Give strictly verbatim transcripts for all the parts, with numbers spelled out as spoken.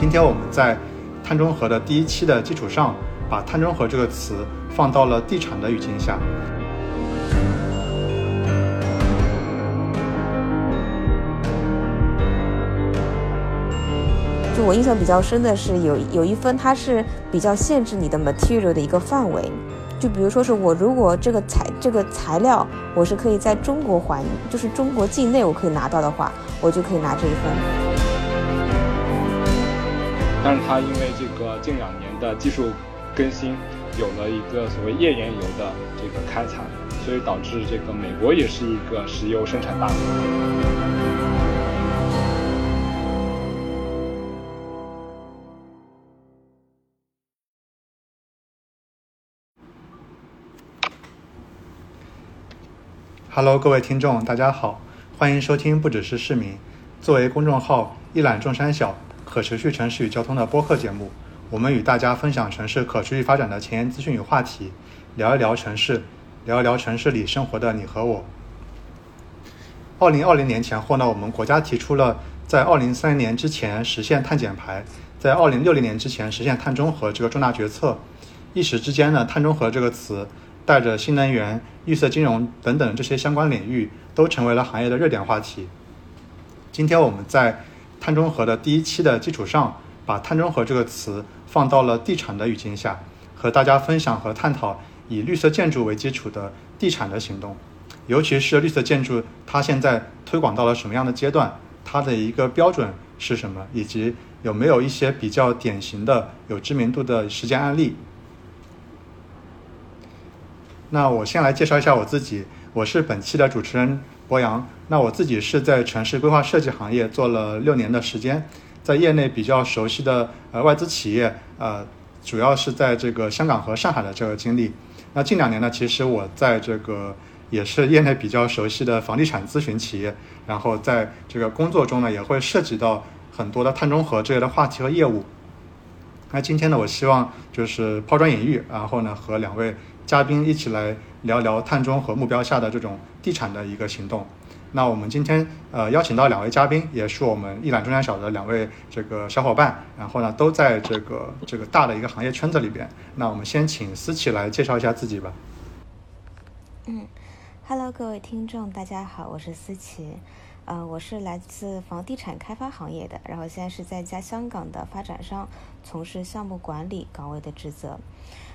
今天我们在碳中和的第一期的基础上，把碳中和这个词放到了地产的语境下。就我印象比较深的是有有一分它是比较限制你的 material 的一个范围，就比如说是我如果这个材这个材料我是可以在中国环就是中国境内我可以拿到的话，我就可以拿这一分。但是它因为这个近两年的技术更新，有了一个所谓页岩油的这个开采，所以导致这个美国也是一个石油生产大国。Hello， 各位听众，大家好，欢迎收听不只是市民，作为公众号一览众山小。可持续城市与交通的播客节目，我们与大家分享城市可持续发展的前沿资讯与话题，聊一聊城市，聊一聊城市里生活的你和我。二零二零年前后呢，我们国家提出了在二零三零年之前实现碳减排，在二零六零年之前实现碳中和这个重大决策。一时之间呢，碳中和这个词带着新能源、绿色金融等等这些相关领域，都成为了行业的热点话题。今天我们在碳中和的第一期的基础上，把碳中和这个词放到了地产的语境下，和大家分享和探讨以绿色建筑为基础的地产的行动，尤其是绿色建筑它现在推广到了什么样的阶段，它的一个标准是什么，以及有没有一些比较典型的有知名度的实践案例。那我先来介绍一下我自己，我是本期的主持人博洋。那我自己是在城市规划设计行业做了六年的时间，在业内比较熟悉的呃外资企业，呃，主要是在这个香港和上海的这个经历。那近两年呢，其实我在这个也是业内比较熟悉的房地产咨询企业，然后在这个工作中呢，也会涉及到很多的碳中和这类的话题和业务。那今天呢，我希望就是抛砖引玉，然后呢，和两位嘉宾一起来聊聊碳中和目标下的这种地产的一个行动。那我们今天呃邀请到两位嘉宾，也是我们一览众山小的两位这个小伙伴，然后呢都在这个这个大的一个行业圈子里边。那我们先请思琪来介绍一下自己吧。嗯 ，Hello， 各位听众，大家好，我是思琪，呃，我是来自房地产开发行业的，然后现在是在一家香港的发展商从事项目管理岗位的职责。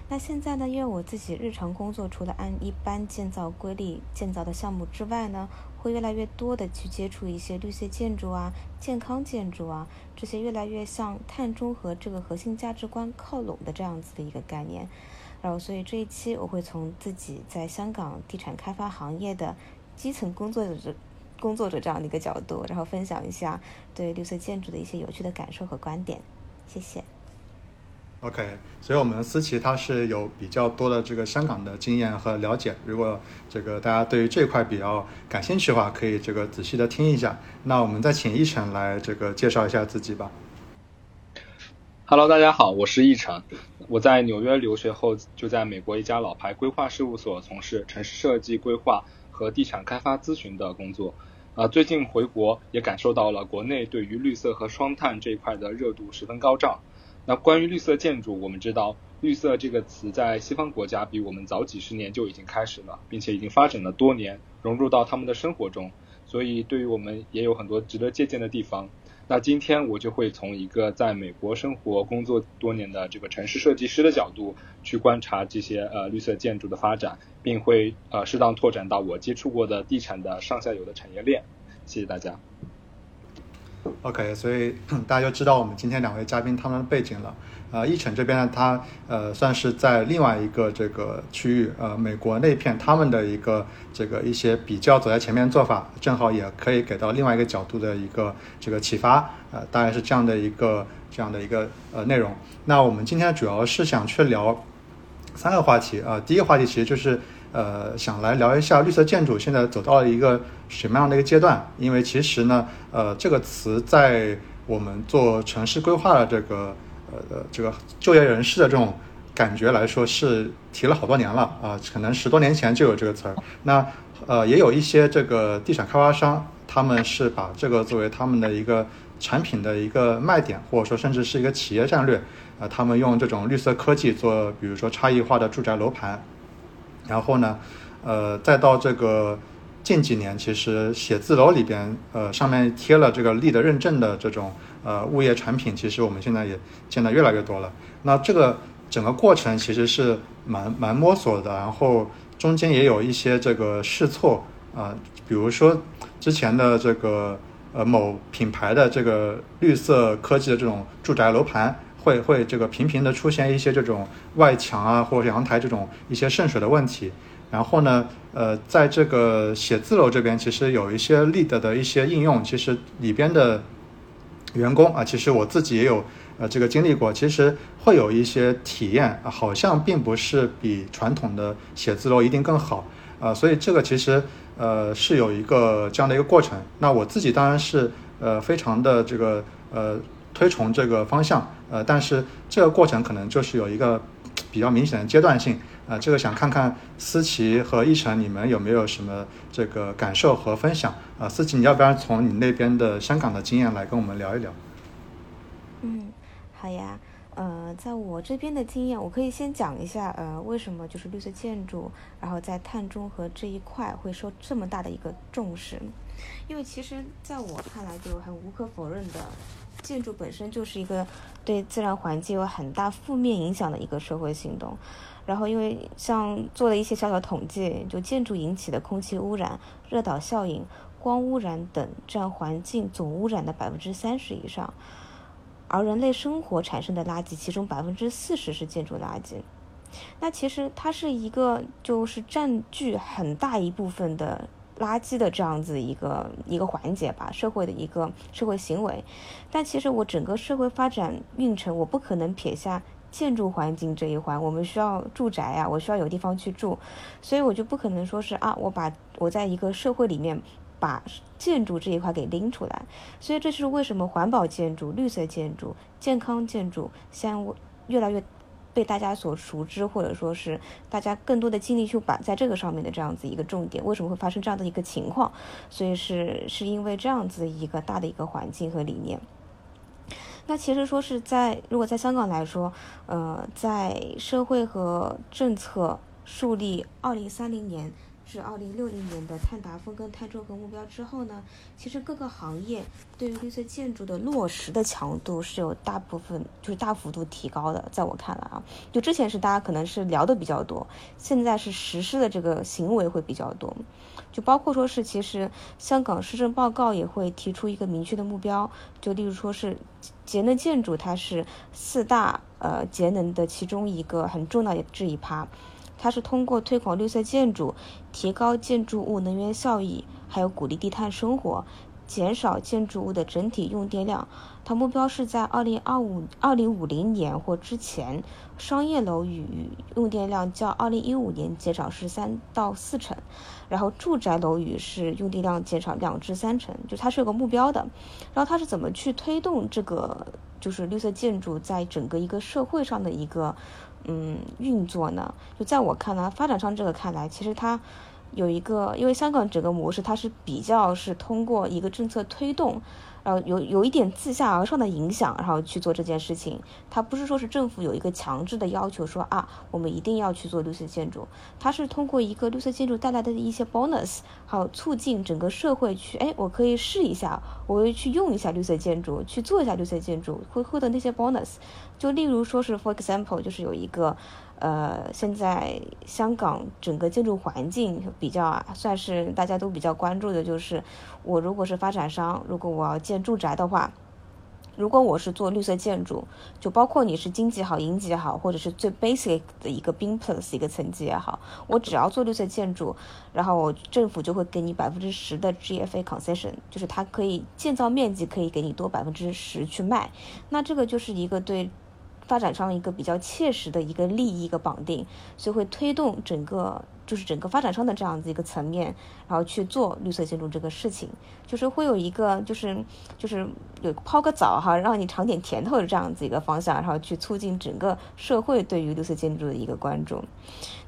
那现在呢，因为我自己日常工作除了按一般建造规律建造的项目之外呢，会越来越多的去接触一些绿色建筑啊、健康建筑啊，这些越来越向碳中和这个核心价值观靠拢的这样子的一个概念。然后所以这一期我会从自己在香港地产开发行业的基层工作者工作者这样的一个角度，然后分享一下对绿色建筑的一些有趣的感受和观点。谢谢。OK， 所以我们思琪他是有比较多的这个香港的经验和了解，如果这个大家对于这块比较感兴趣的话，可以这个仔细的听一下。那我们再请奕晨来这个介绍一下自己吧。Hello， 大家好，我是奕晨，我在纽约留学后就在美国一家老牌规划事务所从事城市设计规划和地产开发咨询的工作。啊，最近回国也感受到了国内对于绿色和双碳这一块的热度十分高涨。那关于绿色建筑，我们知道绿色这个词在西方国家比我们早几十年就已经开始了，并且已经发展了多年，融入到他们的生活中，所以对于我们也有很多值得借鉴的地方。那今天我就会从一个在美国生活工作多年的这个城市设计师的角度去观察这些呃绿色建筑的发展，并会呃适当拓展到我接触过的地产的上下游的产业链。谢谢大家。OK， 所以大家就知道我们今天两位嘉宾他们的背景了。呃，奕晨这边呢，他呃算是在另外一个这个区域，呃，美国那片他们的一个这个一些比较走在前面做法，正好也可以给到另外一个角度的一个这个启发。呃，大概是这样的一个这样的一个呃内容。那我们今天主要是想去聊三个话题啊、呃，第一个话题其实就是。呃，想来聊一下绿色建筑现在走到了一个什么样的一个阶段？因为其实呢，呃，这个词在我们做城市规划的这个呃这个就业人士的这种感觉来说，是提了好多年了啊、呃，可能十多年前就有这个词儿。那呃，也有一些这个地产开发商，他们是把这个作为他们的一个产品的一个卖点，或者说甚至是一个企业战略。呃，他们用这种绿色科技做，比如说差异化的住宅楼盘。然后呢，呃，再到这个近几年，其实写字楼里边，呃，上面贴了这个 LEED 认证的这种呃物业产品，其实我们现在也见得越来越多了。那这个整个过程其实是蛮蛮摸索的，然后中间也有一些这个试错啊、呃，比如说之前的这个呃某品牌的这个绿色科技的这种住宅楼盘。会会这个频频的出现一些这种外墙啊或者阳台这种一些渗水的问题，然后呢，呃，在这个写字楼这边，其实有一些 LEED 的一些应用，其实里边的员工啊，其实我自己也有呃这个经历过，其实会有一些体验、啊，好像并不是比传统的写字楼一定更好啊、呃，所以这个其实呃是有一个这样的一个过程。那我自己当然是呃非常的这个呃。推崇这个方向，呃，但是这个过程可能就是有一个比较明显的阶段性，呃，这个想看看思琪和一晨你们有没有什么这个感受和分享，呃，思琪你要不要从你那边的香港的经验来跟我们聊一聊？嗯，好呀，呃，在我这边的经验，我可以先讲一下，呃，为什么就是绿色建筑，然后在碳中和这一块会受这么大的一个重视，因为其实在我看来就很无可否认的。建筑本身就是一个对自然环境有很大负面影响的一个社会行动，然后因为像做了一些小小统计，就建筑引起的空气污染、热岛效应、光污染等占环境总污染的百分之三十以上，而人类生活产生的垃圾，其中百分之四十是建筑垃圾。那其实它是一个就是占据很大一部分的。垃圾的这样子一个一个环节吧，社会的一个社会行为，但其实我整个社会发展运程，我不可能撇下建筑环境这一环，我们需要住宅啊，我需要有地方去住，所以我就不可能说是啊，我把我在一个社会里面把建筑这一块给拎出来，所以这是为什么环保建筑、绿色建筑、健康建筑像我越来越。被大家所熟知，或者说是大家更多的精力去摆在这个上面的这样子一个重点，为什么会发生这样的一个情况？所以是是因为这样子一个大的一个环境和理念。那其实说是在如果在香港来说，呃，在社会和政策树立二零三零年至二零六零年的碳达峰跟碳中和目标之后呢，其实各个行业对于绿色建筑的落实的强度是有大部分就是大幅度提高的。在我看来啊，就之前是大家可能是聊的比较多，现在是实施的这个行为会比较多，就包括说是其实香港施政报告也会提出一个明确的目标，就例如说是节能建筑，它是四大呃节能的其中一个很重要的这一趴。它是通过推广绿色建筑，提高建筑物能源效益，还有鼓励低碳生活，减少建筑物的整体用电量。它目标是在二零二五二零五零年或之前，商业楼宇用电量较二零一五年减少十三到四成，然后住宅楼宇是用电量减少两至三成，就它是有个目标的。然后它是怎么去推动这个就是绿色建筑在整个一个社会上的一个？嗯，运作呢，就在我看来，发展商这个看来，其实它有一个，因为香港整个模式它是比较是通过一个政策推动，然后有有一点自下而上的影响，然后去做这件事情。它不是说是政府有一个强制的要求说啊，我们一定要去做绿色建筑，它是通过一个绿色建筑带来的一些 bonus， 还有促进整个社会去，哎，我可以试一下，我会去用一下绿色建筑，去做一下绿色建筑，会获得那些 bonus。就例如说是 for example， 就是有一个。呃，现在香港整个建筑环境比较啊，算是大家都比较关注的，就是我如果是发展商，如果我要建住宅的话，如果我是做绿色建筑，就包括你是经济好、银级好，或者是最 basic 的一个 BEAM Plus 一个层级也好，我只要做绿色建筑，然后政府就会给你百分之十的 G F A concession， 就是它可以建造面积可以给你多百分之十去卖，那这个就是一个对。发展商一个比较切实的一个利益一个绑定，所以会推动整个就是整个发展商的这样子一个层面，然后去做绿色建筑这个事情，就是会有一个就是就是有抛个枣哈，让你尝点甜头的这样子一个方向，然后去促进整个社会对于绿色建筑的一个关注。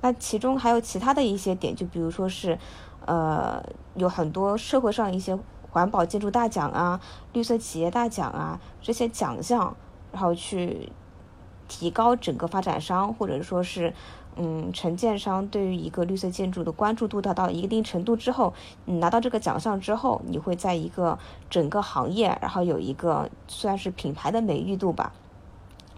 那其中还有其他的一些点，就比如说是呃有很多社会上一些环保建筑大奖啊、绿色企业大奖啊这些奖项，然后去提高整个发展商或者说是嗯承建商对于一个绿色建筑的关注度达到一定程度之后，你拿到这个奖项之后，你会在一个整个行业然后有一个算是品牌的美誉度吧。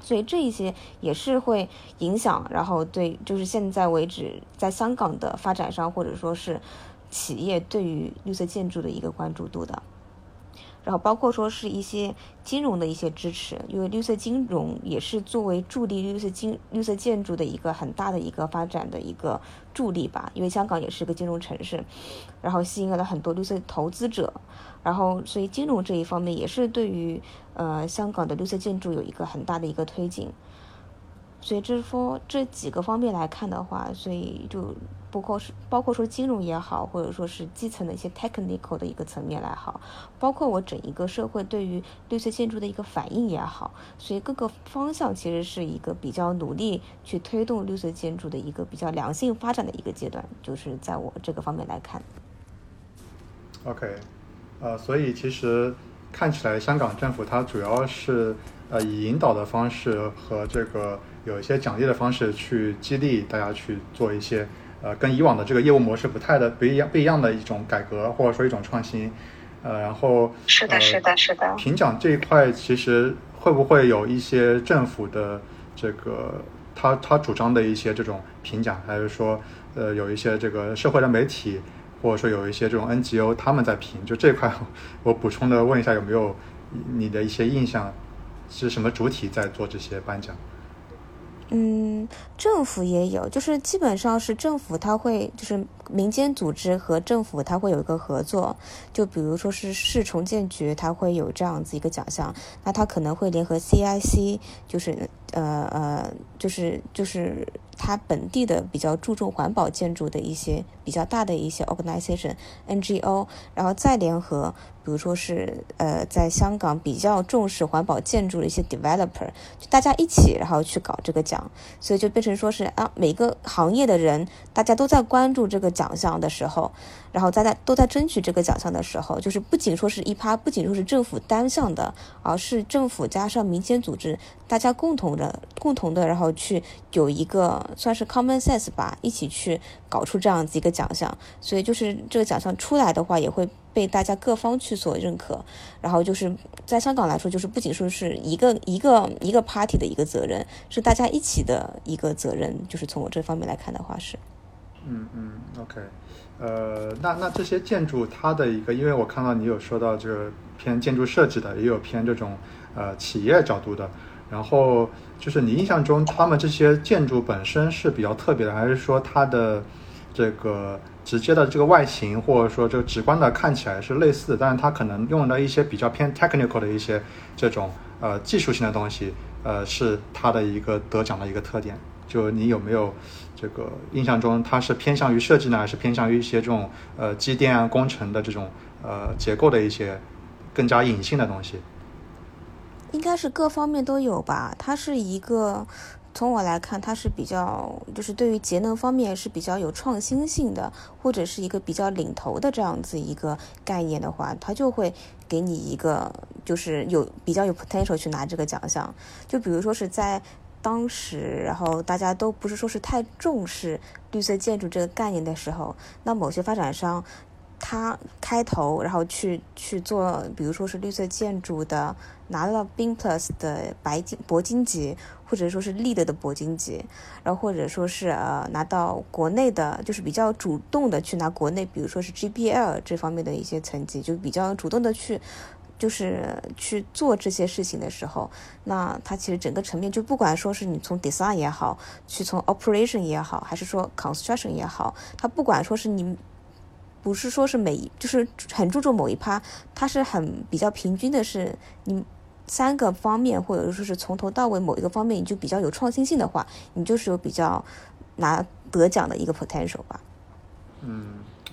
所以这一些也是会影响，然后对就是现在为止在香港的发展商或者说是企业对于绿色建筑的一个关注度的。然后包括说是一些金融的一些支持，因为绿色金融也是作为助力绿色金绿色建筑的一个很大的一个发展的一个助力吧，因为香港也是个金融城市，然后吸引了很多绿色投资者，然后所以金融这一方面也是对于呃香港的绿色建筑有一个很大的一个推进。所以这说这几个方面来看的话，所以就包括是包括说金融也好，或者说是基层的一些 technical 的一个层面来好，包括我整一个社会对于绿色建筑的一个反应也好，所以各个方向其实是一个比较努力去推动绿色建筑的一个比较良性发展的一个阶段，就是在我这个方面来看。 OK， 呃，所以其实看起来香港政府它主要是呃以引导的方式和这个有一些奖励的方式去激励大家去做一些呃，跟以往的这个业务模式不太的不一样不一样的一种改革，或者说一种创新，呃，然后是的，是的，是的。评奖这一块其实会不会有一些政府的这个他他主张的一些这种评奖，还是说呃有一些这个社会的媒体，或者说有一些这种 N G O 他们在评？就这块我补充的问一下，有没有你的一些印象是什么主体在做这些颁奖？嗯，政府也有，就是基本上是政府它会就是民间组织和政府它会有一个合作，就比如说是市重建局它会有这样子一个奖项，那它可能会联合 C I C， 就是呃呃就是就是它本地的比较注重环保建筑的一些比较大的一些 organization N G O， 然后再联合比如说是呃在香港比较重视环保建筑的一些 developer， 就大家一起然后去搞这个奖。所以就变成说是啊每个行业的人大家都在关注这个奖项的时候，然后大家都在争取这个奖项的时候，就是不仅说是一趴，不仅说是政府单向的，而是政府加上民间组织大家共同的共同的然后去有一个算是 common sense 吧，一起去搞出这样子一个奖项。所以就是这个奖项出来的话也会被大家各方去所认可，然后就是在香港来说，就是不仅说是一个一个一个 party 的一个责任，是大家一起的一个责任，就是从我这方面来看的话是嗯嗯 OK。 呃，那那这些建筑它的一个，因为我看到你有说到这个偏建筑设计的，也有偏这种呃企业角度的，然后就是你印象中他们这些建筑本身是比较特别的，还是说它的这个直接的这个外形或者说这个直观的看起来是类似的，但是它可能用了一些比较偏 technical 的一些这种呃技术性的东西，呃是它的一个得奖的一个特点？就你有没有这个印象中它是偏向于设计呢，还是偏向于一些这种呃机电啊工程的这种呃结构的一些更加隐性的东西？应该是各方面都有吧，它是一个从我来看它是比较就是对于节能方面是比较有创新性的，或者是一个比较领头的这样子一个概念的话，它就会给你一个就是有比较有 potential 去拿这个奖项。就比如说是在当时然后大家都不是说是太重视绿色建筑这个概念的时候，那某些发展商他开头然后去去做比如说是绿色建筑的，拿到 BEAM Plus 的白金铂金级，或者说是 LEED 的铂金级，然后或者说是呃拿到国内的，就是比较主动的去拿国内比如说是 G B L 这方面的一些层级，就比较主动的去就是去做这些事情的时候，那它其实整个层面就不管说是你从 design 也好，去从 operation 也好，还是说 construction 也好，它不管说是你不是说是每就是很注重某一趴，它是很比较平均的，是你三个方面或者说是从头到尾某一个方面你就比较有创新性的话，你就是有比较拿得奖的一个 potential 吧。嗯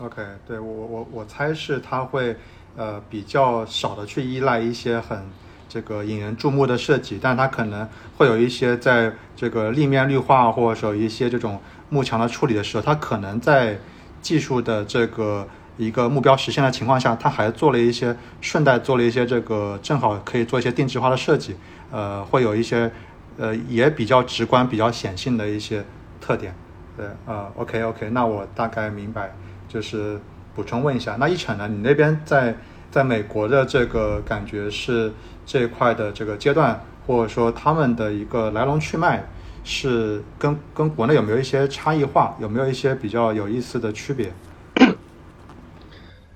OK， 对，我我我猜是它会呃比较少的去依赖一些很这个引人注目的设计，但它可能会有一些在这个立面绿化或者说一些这种幕墙的处理的时候，它可能在技术的这个一个目标实现的情况下，它还做了一些顺带做了一些这个正好可以做一些定制化的设计，呃，会有一些呃也比较直观、比较显性的一些特点。对，呃 ，OK OK， 那我大概明白。就是补充问一下，那一晨呢？你那边在在美国的这个感觉是这一块的这个阶段，或者说他们的一个来龙去脉是跟跟国内有没有一些差异化？有没有一些比较有意思的区别？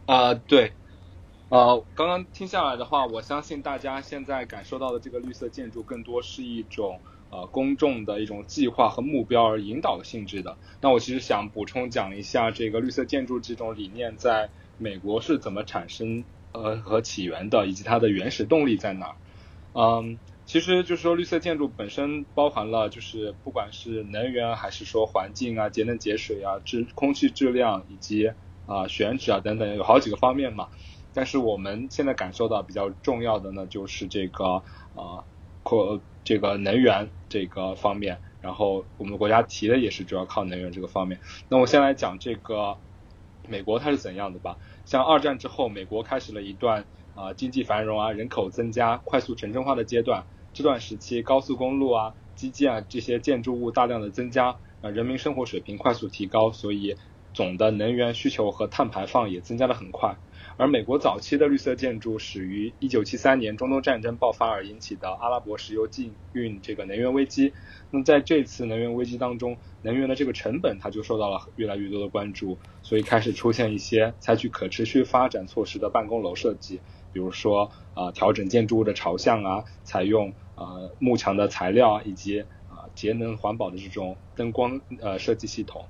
啊、呃，对，呃，刚刚听下来的话，我相信大家现在感受到的这个绿色建筑，更多是一种呃公众的一种计划和目标而引导的性质的。那我其实想补充讲一下，这个绿色建筑这种理念在美国是怎么产生呃和起源的，以及它的原始动力在哪儿。嗯，其实就是说，绿色建筑本身包含了就是不管是能源还是说环境啊、节能节水啊、质空气质量以及啊、呃、选址啊等等，有好几个方面嘛。但是我们现在感受到比较重要的呢，就是这个啊，呃、这个能源这个方面。然后我们国家提的也是主要靠能源这个方面。那我先来讲这个美国它是怎样的吧。像二战之后，美国开始了一段啊、呃、经济繁荣啊、人口增加、快速城镇化的阶段。这段时期，高速公路啊、基建啊这些建筑物大量的增加，呃、人民生活水平快速提高，所以总的能源需求和碳排放也增加得很快。而美国早期的绿色建筑始于一九七三年中东战争爆发而引起的阿拉伯石油禁运这个能源危机。那在这次能源危机当中，能源的这个成本它就受到了越来越多的关注，所以开始出现一些采取可持续发展措施的办公楼设计，比如说啊、呃、调整建筑物的朝向啊，采用呃幕墙的材料啊，以及啊、呃、节能环保的这种灯光呃设计系统。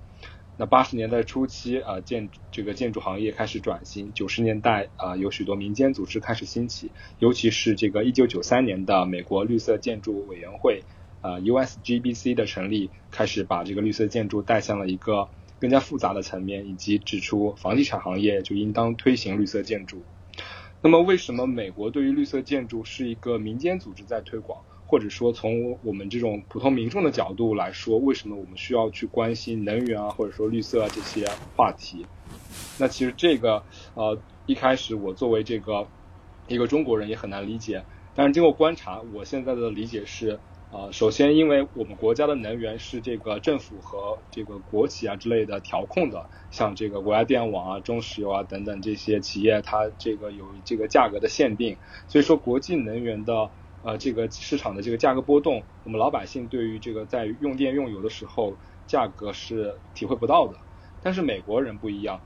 那八十年代初期，呃，建这个建筑行业开始转型。九十年代，啊、呃，有许多民间组织开始兴起，尤其是这个一九九三年的美国绿色建筑委员会，呃 U S G B C 的成立，开始把这个绿色建筑带向了一个更加复杂的层面，以及指出房地产行业就应当推行绿色建筑。那么，为什么美国对于绿色建筑是一个民间组织在推广？或者说从我们这种普通民众的角度来说，为什么我们需要去关心能源啊，或者说绿色啊这些话题？那其实这个呃一开始我作为这个一个中国人也很难理解，但是经过观察，我现在的理解是，呃首先因为我们国家的能源是这个政府和这个国企啊之类的调控的，像这个国家电网啊、中石油啊等等这些企业，它这个有这个价格的限定，所以说国际能源的呃，这个市场的这个价格波动，我们老百姓对于这个在用电用油的时候价格是体会不到的。但是美国人不一样，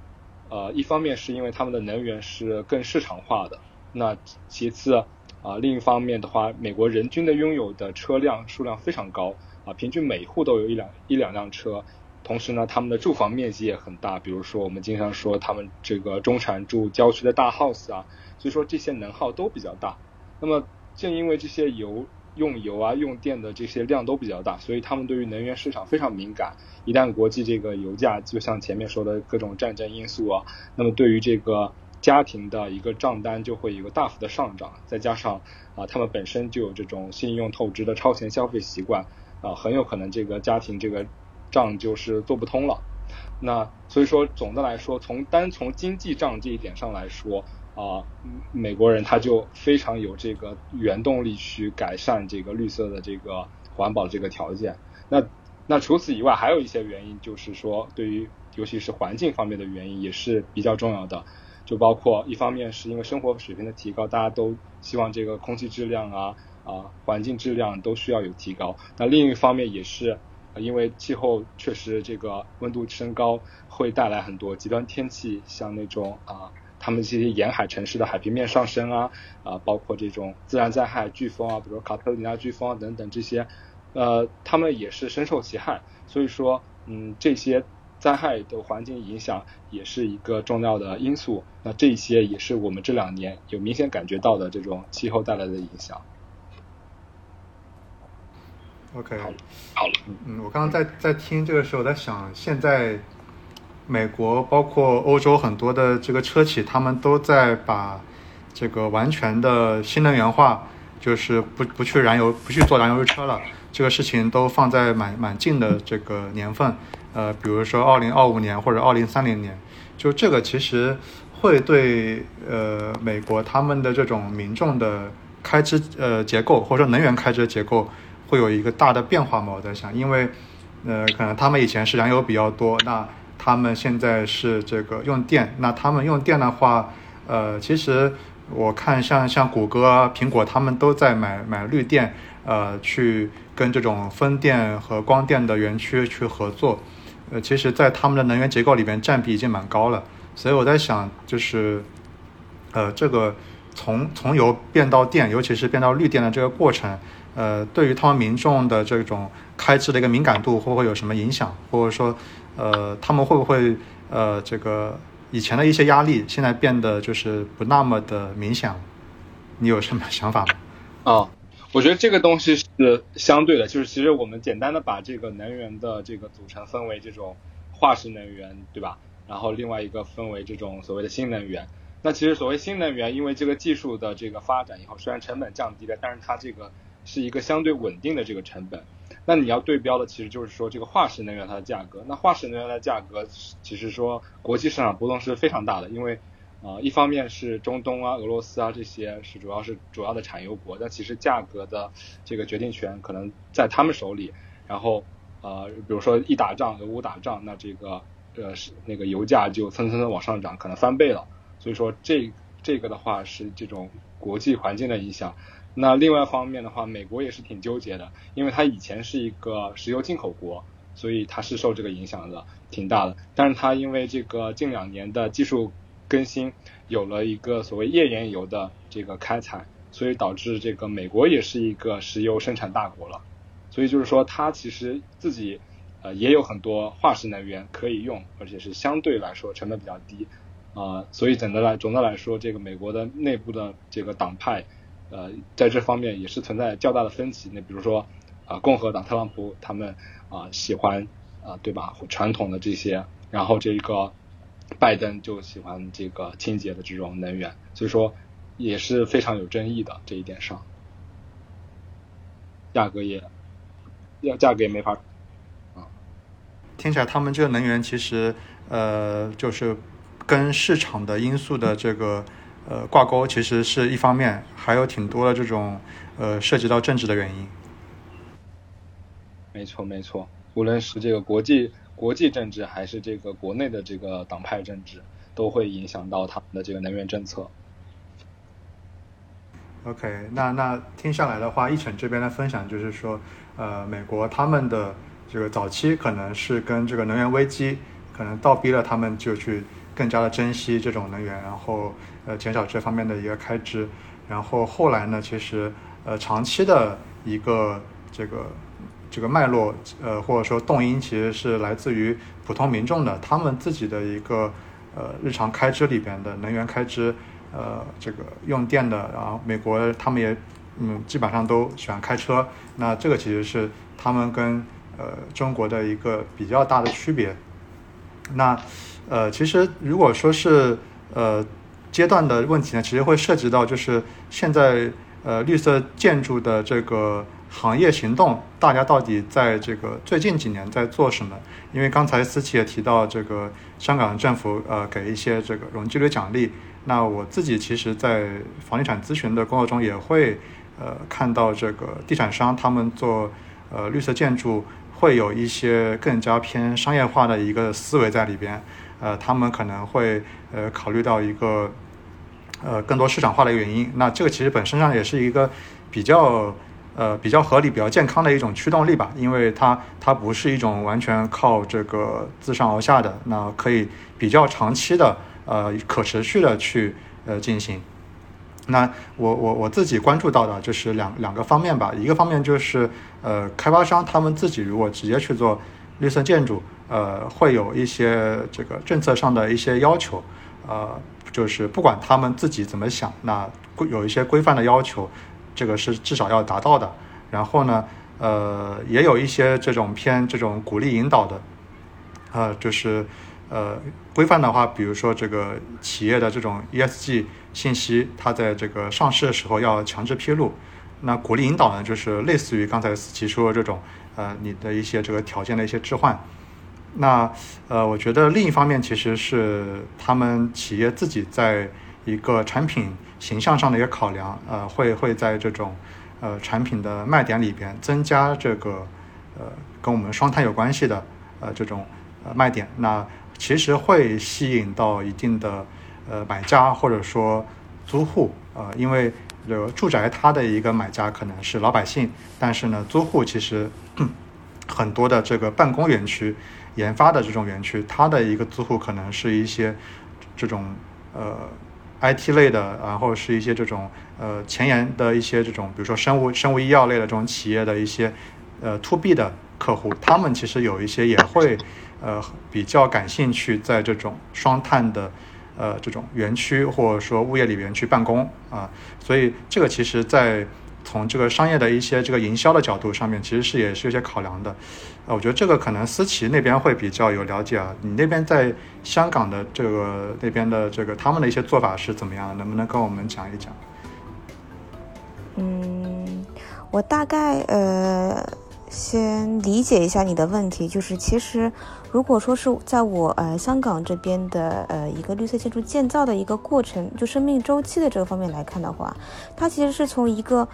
呃，一方面是因为他们的能源是更市场化的，那其次啊、呃，另一方面的话，美国人均的拥有的车辆数量非常高啊、呃，平均每户都有一两一两辆车。同时呢，他们的住房面积也很大，比如说我们经常说他们这个中产住郊区的大 house 啊，所以说这些能耗都比较大。那么正因为这些油用油啊、用电的这些量都比较大，所以他们对于能源市场非常敏感。一旦国际这个油价，就像前面说的各种战争因素啊，那么对于这个家庭的一个账单就会有一个大幅的上涨。再加上啊，他们本身就有这种信用透支的超前消费习惯啊，很有可能这个家庭这个账就是做不通了。那所以说，总的来说，从单从经济账这一点上来说，啊、呃，美国人他就非常有这个原动力去改善这个绿色的这个环保这个条件。那那除此以外，还有一些原因，就是说对于尤其是环境方面的原因也是比较重要的，就包括一方面是因为生活水平的提高，大家都希望这个空气质量啊啊、呃、环境质量都需要有提高。那另一方面也是因为气候确实这个温度升高会带来很多极端天气，像那种啊。呃他们这些沿海城市的海平面上升啊，啊、呃，包括这种自然灾害、飓风啊，比如卡特里娜飓风啊等等这些，呃，他们也是深受其害。所以说，嗯，这些灾害的环境影响也是一个重要的因素。那这些也是我们这两年有明显感觉到的这种气候带来的影响。OK， 好了，好了嗯，我刚刚在在听这个时候，我在想现在。美国包括欧洲很多的这个车企，他们都在把这个完全的新能源化，就是不不去燃油，不去做燃油车了。这个事情都放在蛮蛮近的这个年份，呃，比如说二零二五年或者二零三零年，就这个其实会对呃美国他们的这种民众的开支呃结构，或者说能源开支结构会有一个大的变化嘛？我在想，因为呃可能他们以前是燃油比较多，那他们现在是这个用电，那他们用电的话，呃其实我看像像谷歌啊、苹果他们都在买买绿电，呃去跟这种风电和光电的园区去合作，呃其实在他们的能源结构里面占比已经蛮高了。所以我在想，就是呃这个从从油变到电，尤其是变到绿电的这个过程，呃对于他们民众的这种开支的一个敏感度会不会有什么影响，或者说呃他们会不会呃这个以前的一些压力现在变得就是不那么的明显，你有什么想法吗？哦，我觉得这个东西是相对的，就是其实我们简单的把这个能源的这个组成分为这种化石能源，对吧？然后另外一个分为这种所谓的新能源。那其实所谓新能源，因为这个技术的这个发展以后，虽然成本降低了，但是它这个是一个相对稳定的这个成本。那你要对标的其实就是说这个化石能源它的价格，那化石能源的价格其实说国际市场波动是非常大的，因为啊、呃、一方面是中东啊、俄罗斯啊这些是主要是主要的产油国，但其实价格的这个决定权可能在他们手里。然后呃比如说一打仗，俄乌打仗，那这个呃是那个油价就蹭蹭蹭往上涨，可能翻倍了。所以说这这个的话是这种国际环境的影响。那另外一方面的话，美国也是挺纠结的，因为它以前是一个石油进口国，所以它是受这个影响的挺大的。但是它因为这个近两年的技术更新，有了一个所谓页岩油的这个开采，所以导致这个美国也是一个石油生产大国了。所以就是说它其实自己呃也有很多化石能源可以用，而且是相对来说成本比较低啊、呃，所以整的来总的来说，这个美国的内部的这个党派。呃，在这方面也是存在较大的分歧。那比如说，啊、呃，共和党特朗普他们啊、呃、喜欢啊、呃，对吧？传统的这些，然后这个拜登就喜欢这个清洁的这种能源，所以说也是非常有争议的这一点上，价格也要价格也没法啊。听起来他们这个能源其实呃，就是跟市场的因素的这个。呃，挂钩其实是一方面，还有挺多的这种呃涉及到政治的原因。没错没错，无论是这个国际国际政治，还是这个国内的这个党派政治，都会影响到他们的这个能源政策。OK， 那那听下来的话，一晨这边的分享就是说，呃，美国他们的这个早期可能是跟这个能源危机可能倒逼了他们就去。更加的珍惜这种能源，然后呃减少这方面的一个开支，然后后来呢，其实呃长期的一个这个这个脉络，呃或者说动因，其实是来自于普通民众的他们自己的一个呃日常开支里边的能源开支，呃这个用电的，然后美国他们也嗯基本上都喜欢开车，那这个其实是他们跟呃中国的一个比较大的区别。那呃，其实如果说是呃阶段的问题呢，其实会涉及到就是现在呃绿色建筑的这个行业行动，大家到底在这个最近几年在做什么？因为刚才思琪也提到这个香港政府呃给一些这个容积率奖励，那我自己其实在房地产咨询的工作中也会呃看到这个地产商他们做呃绿色建筑会有一些更加偏商业化的一个思维在里边。呃，他们可能会呃考虑到一个呃更多市场化的原因，那这个其实本身上也是一个比较呃比较合理、比较健康的一种驱动力吧，因为它它不是一种完全靠这个自上而下的，那可以比较长期的呃可持续的去呃进行。那我我我自己关注到的就是两两个方面吧，一个方面就是呃开发商他们自己如果直接去做绿色建筑。呃，会有一些这个政策上的一些要求，呃，就是不管他们自己怎么想，那有一些规范的要求，这个是至少要达到的。然后呢，呃，也有一些这种偏这种鼓励引导的，呃，就是呃规范的话，比如说这个企业的这种 E S G 信息，它在这个上市的时候要强制披露。那鼓励引导呢，就是类似于刚才思琪说的这种，呃，你的一些这个条件的一些置换。那呃，我觉得另一方面其实是他们企业自己在一个产品形象上的一个考量，呃，会会在这种呃产品的卖点里边增加这个呃跟我们双碳有关系的呃这种呃卖点，那其实会吸引到一定的呃买家或者说租户，呃，因为这个住宅它的一个买家可能是老百姓，但是呢，租户其实很多的这个办公园区。研发的这种园区，它的一个租户可能是一些这种呃 I T 类的，然后是一些这种呃前沿的一些这种，比如说生物生物医药类的这种企业的一些呃 to B 的客户，他们其实有一些也会呃比较感兴趣在这种双碳的呃这种园区或者说物业里面去办公啊、呃，所以这个其实在。从这个商业的一些这个营销的角度上面，其实是也是有些考量的，呃，我觉得这个可能思琪那边会比较有了解啊。你那边在香港的这个那边的这个他们的一些做法是怎么样？能不能跟我们讲一讲？嗯，我大概呃先理解一下你的问题，就是其实如果说是在我呃香港这边的呃一个绿色建筑建造的一个过程，就生命周期的这个方面来看的话，它其实是从一个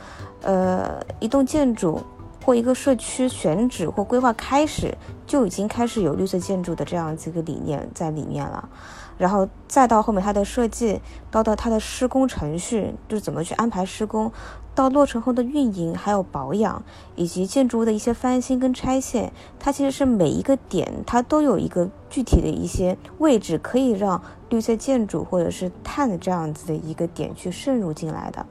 呃一栋建筑或一个社区选址或规划开始，就已经开始有绿色建筑的这样子一个理念在里面了。然后再到后面它的设计，到到它的施工程序，就是怎么去安排施工，到落成后的运营还有保养，以及建筑物的一些翻新跟拆卸，它其实是每一个点它都有一个具体的一些位置，可以让绿色建筑或者是碳的这样子的一个点去渗入进来的。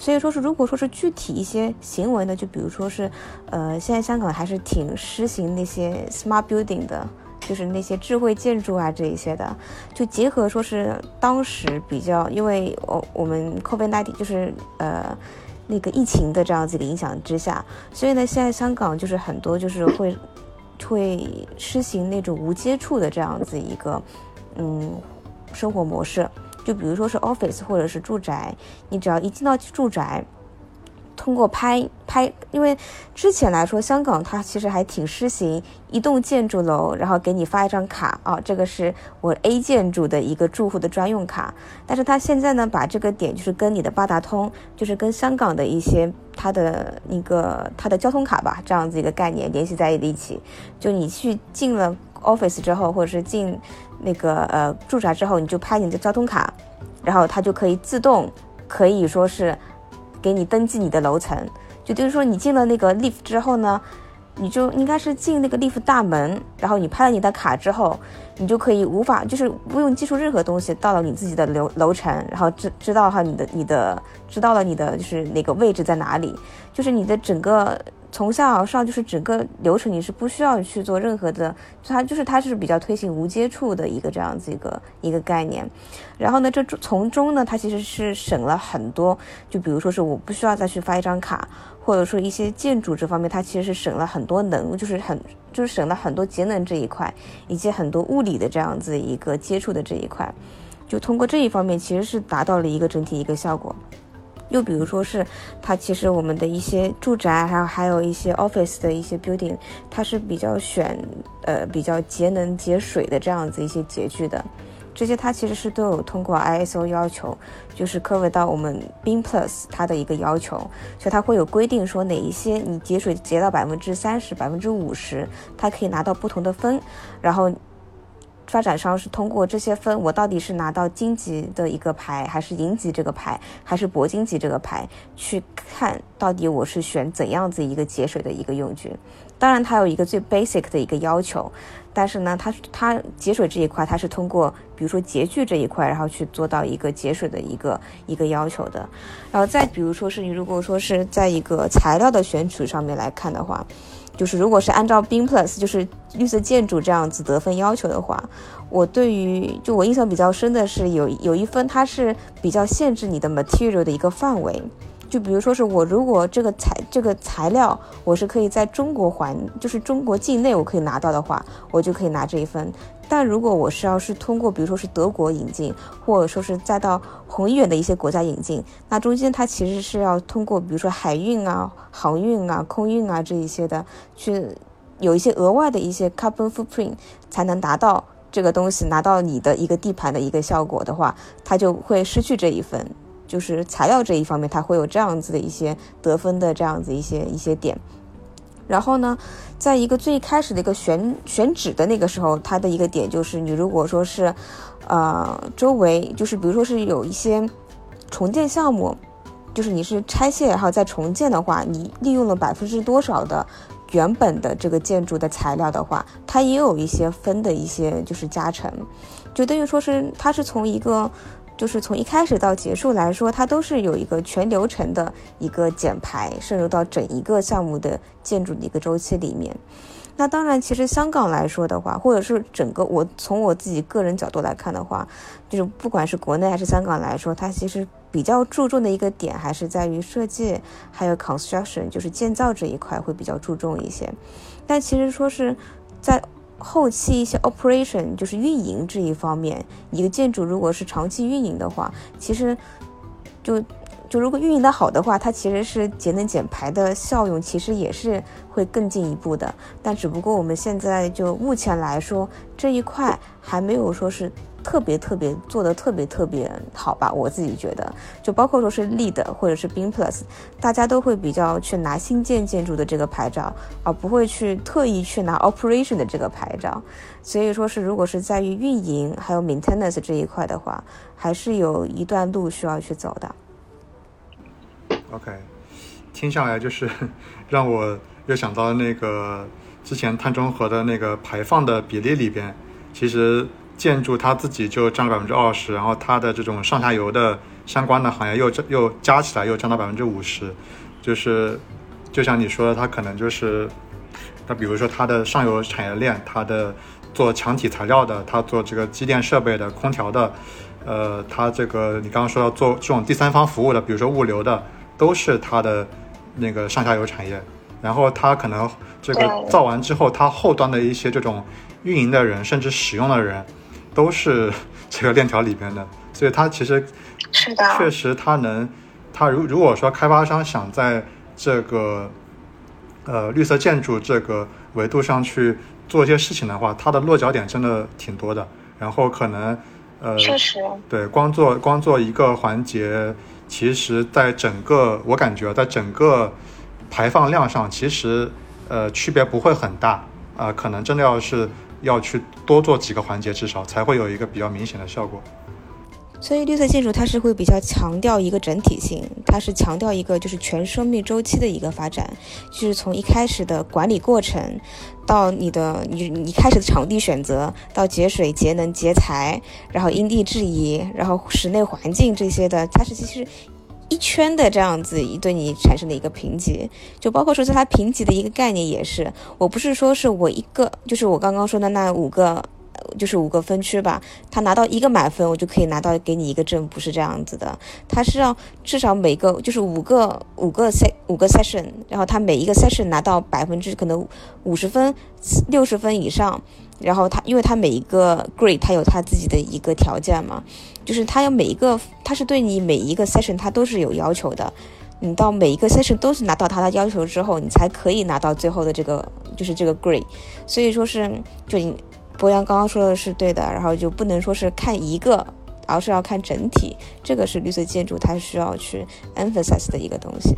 所以说是，如果说是具体一些行为呢，就比如说是，呃，现在香港还是挺施行那些 smart building 的。就是那些智慧建筑啊，这一些的，就结合说是当时比较，因为我我们 COVID 十九 就是呃那个疫情的这样子的影响之下，所以呢，现在香港就是很多就是会会施行那种无接触的这样子一个嗯生活模式，就比如说是 office 或者是住宅，你只要一进到住宅。通过拍拍，因为之前来说，香港它其实还挺施行一栋建筑楼，然后给你发一张卡啊，这个是我 A 建筑的一个住户的专用卡。但是它现在呢，把这个点就是跟你的八达通，就是跟香港的一些它的一个它的交通卡吧，这样子一个概念联系在一起。就你去进了 office 之后，或者是进那个呃住宅之后，你就拍你的交通卡，然后它就可以自动可以说是。给你登记你的楼层，就就是说你进了那个 lift 之后呢，你就应该是进那个 lift 大门，然后你拍了你的卡之后，你就可以无法就是不用技术任何东西，到了你自己的楼楼层，然后知知道哈你的你的知道了你的就是那个位置在哪里，就是你的整个从下而上就是整个流程你是不需要去做任何的，它就是它是比较推行无接触的一个这样子一个一个概念。然后呢，这从中呢，它其实是省了很多，就比如说是我不需要再去发一张卡，或者说一些建筑这方面，它其实是省了很多能，就是很就是省了很多节能这一块，以及很多物理的这样子一个接触的这一块，就通过这一方面其实是达到了一个整体一个效果。又比如说是它其实我们的一些住宅还有还有一些 office 的一些 building， 它是比较选呃比较节能节水的这样子一些洁具的，这些它其实是都有通过 I S O 要求，就是cover到我们 BEAM Plus 它的一个要求，所以它会有规定说哪一些你节水节到 百分之三十 百分之五十 它可以拿到不同的分，然后发展商是通过这些分，我到底是拿到金级的一个牌，还是银级这个牌，还是铂金级这个牌，去看到底我是选怎样子一个节水的一个用具。当然它有一个最 basic 的一个要求，但是呢它它节水这一块它是通过比如说洁具这一块，然后去做到一个节水的一个一个要求的。然后再比如说是你如果说是在一个材料的选取上面来看的话，就是如果是按照 BEAM Plus 就是绿色建筑这样子得分要求的话，我对于就我印象比较深的是有有一分它是比较限制你的 material 的一个范围，就比如说是我如果这个材这个材料我是可以在中国环就是中国境内我可以拿到的话，我就可以拿这一分，但如果我是要是通过比如说是德国引进，或者说是再到很远的一些国家引进，那中间它其实是要通过比如说海运啊航运啊空运啊这一些的去有一些额外的一些 carbon footprint 才能达到这个东西拿到你的一个地盘的一个效果的话，它就会失去这一分，就是材料这一方面它会有这样子的一些得分的这样子一些一些点。然后呢，在一个最开始的一个选选址的那个时候，它的一个点就是你如果说是呃周围就是比如说是有一些重建项目，就是你是拆卸然后再重建的话，你利用了百分之多少的原本的这个建筑的材料的话，它也有一些分的一些就是加成，就等于说是它是从一个就是从一开始到结束来说，它都是有一个全流程的一个减排渗入到整一个项目的建筑的一个周期里面。那当然其实香港来说的话，或者是整个我从我自己个人角度来看的话，就是不管是国内还是香港来说，它其实比较注重的一个点还是在于设计还有 construction 就是建造这一块会比较注重一些。但其实说是在后期一些 operation 就是运营这一方面，一个建筑如果是长期运营的话，其实就就如果运营的好的话，它其实是节能减排的效用其实也是会更进一步的。但只不过我们现在就目前来说这一块还没有说是特别特别做得特别特别好吧，我自己觉得就包括说是 LEED 或者是 BEAM Plus， 大家都会比较去拿新建建筑的这个牌照，而不会去特意去拿 operation 的这个牌照。所以说是如果是在于运营还有 maintenance 这一块的话，还是有一段路需要去走的。 OK， 听下来就是让我又想到那个之前碳中和的那个排放的比例里边，其实建筑它自己就占 百分之二十， 然后它的这种上下游的相关的行业又又加起来又占到 百分之五十， 就是就像你说的，它可能就是它比如说它的上游产业链，它的做墙体材料的，它做这个机电设备的、空调的，呃，它这个你刚刚说到做这种第三方服务的，比如说物流的，都是它的那个上下游产业。然后它可能这个造完之后，它后端的一些这种运营的人甚至使用的人都是这个链条里边的，所以它其实是的，确实它能，它如如果说开发商想在这个呃绿色建筑这个维度上去做一些事情的话，它的落脚点真的挺多的。然后可能呃，确实，对，光做光做一个环节，其实在整个我感觉在整个排放量上，其实呃区别不会很大啊、呃，可能真的要是。要去多做几个环节，至少才会有一个比较明显的效果。所以绿色建筑它是会比较强调一个整体性，它是强调一个就是全生命周期的一个发展，就是从一开始的管理过程到你的你你开始的场地选择，到节水节能节材，然后因地制宜，然后室内环境这些的，它是其实一圈的这样子对你产生的一个评级。就包括说它评级的一个概念也是，我不是说是我一个就是我刚刚说的那五个就是五个分区吧，它拿到一个满分我就可以拿到给你一个证，不是这样子的。它是要至少每个就是五个五个 se, 五个 session， 然后它每一个 session 拿到百分之可能五十分六十分以上，然后它因为它每一个 grade 它有它自己的一个条件嘛，就是它有每一个，它是对你每一个 session 它都是有要求的，你到每一个 session 都是拿到它的要求之后，你才可以拿到最后的这个就是这个 grade。 所以说是就博洋刚刚说的是对的，然后就不能说是看一个，而是要看整体，这个是绿色建筑它需要去 emphasize 的一个东西。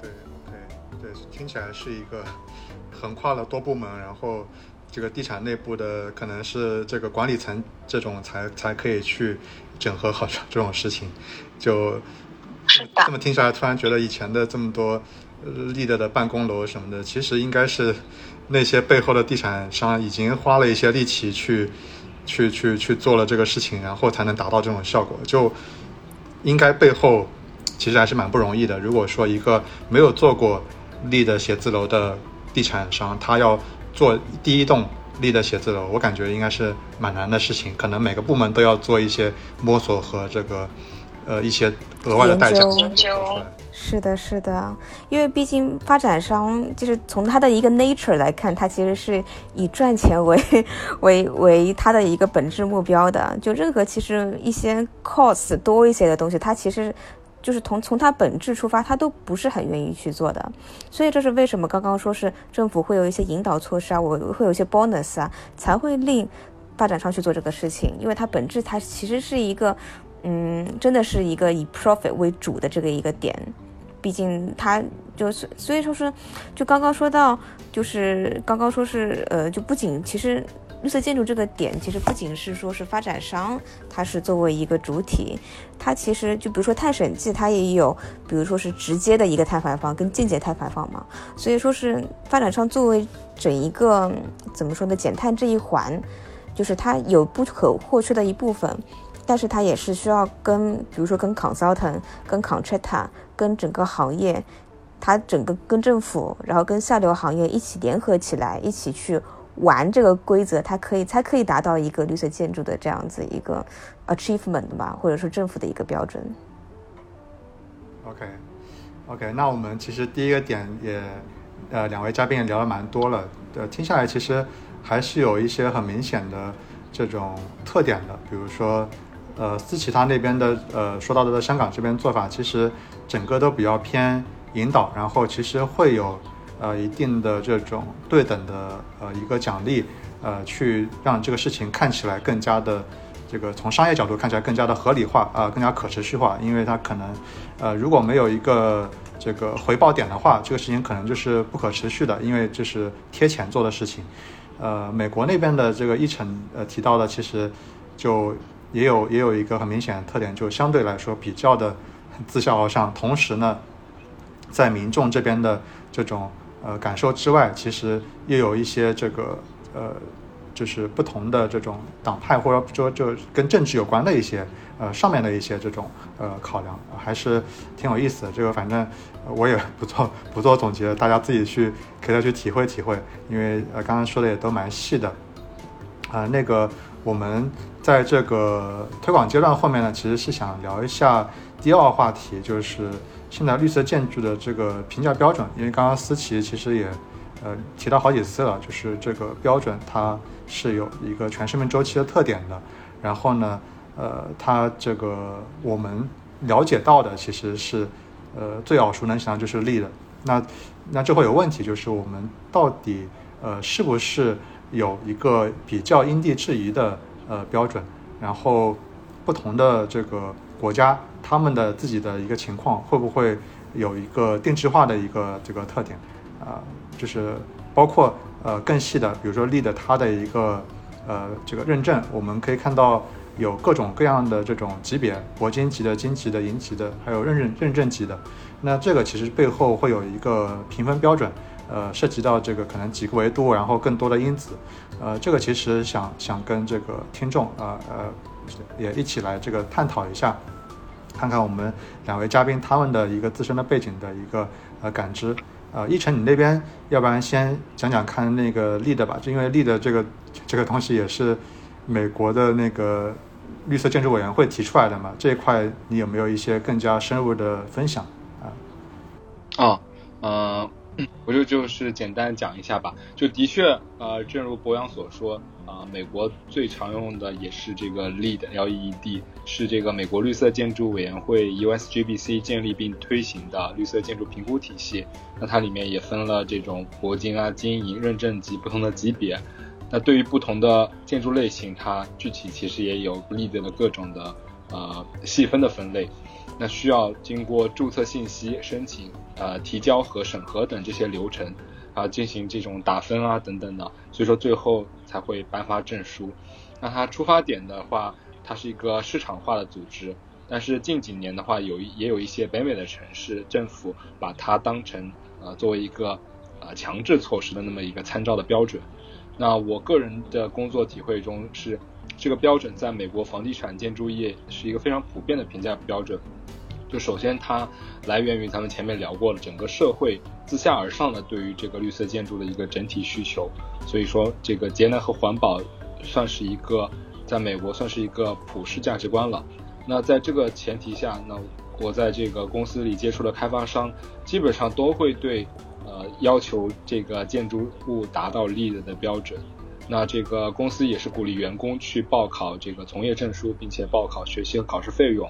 对对对，听起来是一个横跨了多部门，然后这个地产内部的可能是这个管理层这种才才可以去整合好这种事情。就是这么听下来，突然觉得以前的这么多LEED的办公楼什么的，其实应该是那些背后的地产商已经花了一些力气去去去去做了这个事情，然后才能达到这种效果。就应该背后其实还是蛮不容易的。如果说一个没有做过LEED写字楼的地产商，他要做第一栋立的写字楼，我感觉应该是蛮难的事情，可能每个部门都要做一些摸索和这个呃一些额外的代价研究。是的是的，因为毕竟发展商就是从他的一个 nature 来看，他其实是以赚钱为为为他的一个本质目标的，就任何其实一些 cost 多一些的东西，他其实就是从从它本质出发，它都不是很愿意去做的。所以这是为什么刚刚说是政府会有一些引导措施啊，我会有一些 bonus 啊，才会令发展商去做这个事情，因为它本质它其实是一个，嗯，真的是一个以 profit 为主的这个一个点。毕竟它就是，所以说是，就刚刚说到，就是刚刚说是，呃，就不仅其实绿色建筑这个点，其实不仅是说是发展商，它是作为一个主体，它其实就比如说碳审计，它也有，比如说是直接的一个碳排放跟间接碳排放嘛，所以说是发展商作为整一个怎么说呢，减碳这一环，就是它有不可或缺的一部分。但是它也是需要跟，比如说跟 consultant、跟 contractor、跟整个行业，它整个跟政府，然后跟下游行业一起联合起来，一起去玩这个规则，它可以才可以达到一个绿色建筑的这样子一个 achievement 吧，或者说政府的一个标准。OK， OK， 那我们其实第一个点也，呃，两位嘉宾也聊了蛮多了，呃，听下来其实还是有一些很明显的这种特点的，比如说。呃，思琪他那边的呃说到的香港这边做法，其实整个都比较偏引导，然后其实会有呃一定的这种对等的呃一个奖励，呃，去让这个事情看起来更加的这个从商业角度看起来更加的合理化啊、呃，更加可持续化，因为它可能呃如果没有一个这个回报点的话，这个事情可能就是不可持续的，因为这是贴钱做的事情。呃，美国那边的这个议程呃提到的，其实就。也有也有一个很明显的特点，就相对来说比较的自下而上，同时呢，在民众这边的这种呃感受之外，其实也有一些这个呃就是不同的这种党派或者说就跟政治有关的一些呃上面的一些这种呃考量，还是挺有意思的。这个反正我也不做不做总结，大家自己去可以再去体会体会，因为呃刚刚说的也都蛮细的啊、呃、那个。我们在这个推广阶段后面呢，其实是想聊一下第二话题，就是现在绿色建筑的这个评价标准。因为刚刚思琪其实也呃提到好几次了，就是这个标准它是有一个全生命周期的特点的。然后呢，呃，它这个我们了解到的其实是呃最耳熟能详就是 L E E D。那那这会有问题，就是我们到底呃是不是？有一个比较因地制宜的呃标准，然后不同的这个国家他们的自己的一个情况会不会有一个定制化的一个这个特点啊、呃，就是包括呃更细的，比如说 L E E D 它的一个呃这个认证，我们可以看到有各种各样的这种级别，铂金级的、金级的、银级的，还有认证认证级的。那这个其实背后会有一个评分标准。呃，涉及到这个可能几个维度，然后更多的因子，呃，这个其实想想跟这个听众啊 呃, 呃也一起来这个探讨一下，看看我们两位嘉宾他们的一个自身的背景的一个呃感知。呃，一晨你那边要不然先讲讲看那个 L E E D 吧，因为 L E E D 这个这个东西也是美国的那个绿色建筑委员会提出来的嘛，这一块你有没有一些更加深入的分享啊？哦，呃。我就就是简单讲一下吧，就的确，呃，正如博洋所说，啊、呃，美国最常用的也是这个 L E E D，L E E D 是这个美国绿色建筑委员会 U S G B C 建立并推行的绿色建筑评估体系。那它里面也分了这种铂金啊、金银认证级不同的级别。那对于不同的建筑类型，它具体其实也有 L E E D 的各种的呃细分的分类。那需要经过注册信息申请、呃提交和审核等这些流程，啊进行这种打分啊等等的，所以说最后才会颁发证书。那它出发点的话，它是一个市场化的组织，但是近几年的话，有也有一些北美的城市政府把它当成呃作为一个呃强制措施的那么一个参照的标准。那我个人的工作体会中是。这个标准在美国房地产建筑业是一个非常普遍的评价标准，就首先它来源于咱们前面聊过了整个社会自下而上的对于这个绿色建筑的一个整体需求，所以说这个节能和环保算是一个在美国算是一个普世价值观了。那在这个前提下，那我在这个公司里接触的开发商基本上都会对呃要求这个建筑物达到 L E E D 的标准。那这个公司也是鼓励员工去报考这个从业证书，并且报考学习和考试费用，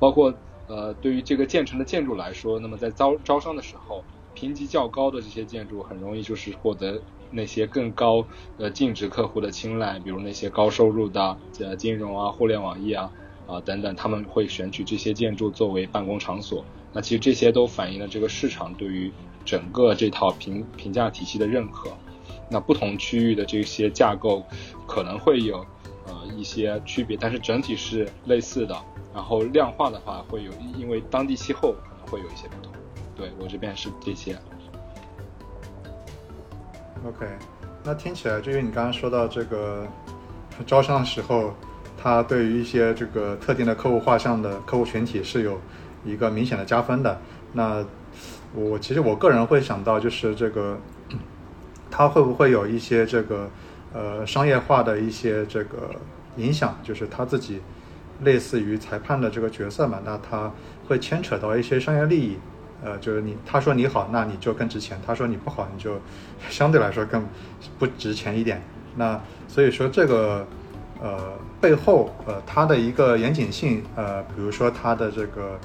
包括呃，对于这个建成的建筑来说，那么在招招商的时候，评级较高的这些建筑很容易就是获得那些更高呃净值客户的青睐，比如那些高收入的呃金融啊、互联网业啊啊、呃、等等，他们会选取这些建筑作为办公场所。那其实这些都反映了这个市场对于整个这套评评价体系的认可。那不同区域的这些架构可能会有呃一些区别，但是整体是类似的。然后量化的话会有，因为当地气候可能会有一些不同。对，我这边是这些。OK， 那听起来，至于你刚刚说到这个招商的时候，它对于一些这个特定的客户画像的客户群体是有一个明显的加分的。那我其实我个人会想到，就是这个它会不会有一些这个呃商业化的一些这个影响，就是它自己。类似于裁判的这个角色嘛，那他会牵扯到一些商业利益，呃，就是你他说你好，那你就更值钱；他说你不好，你就相对来说更不值钱一点。那所以说这个呃背后呃它的一个严谨性，呃，比如说它的这个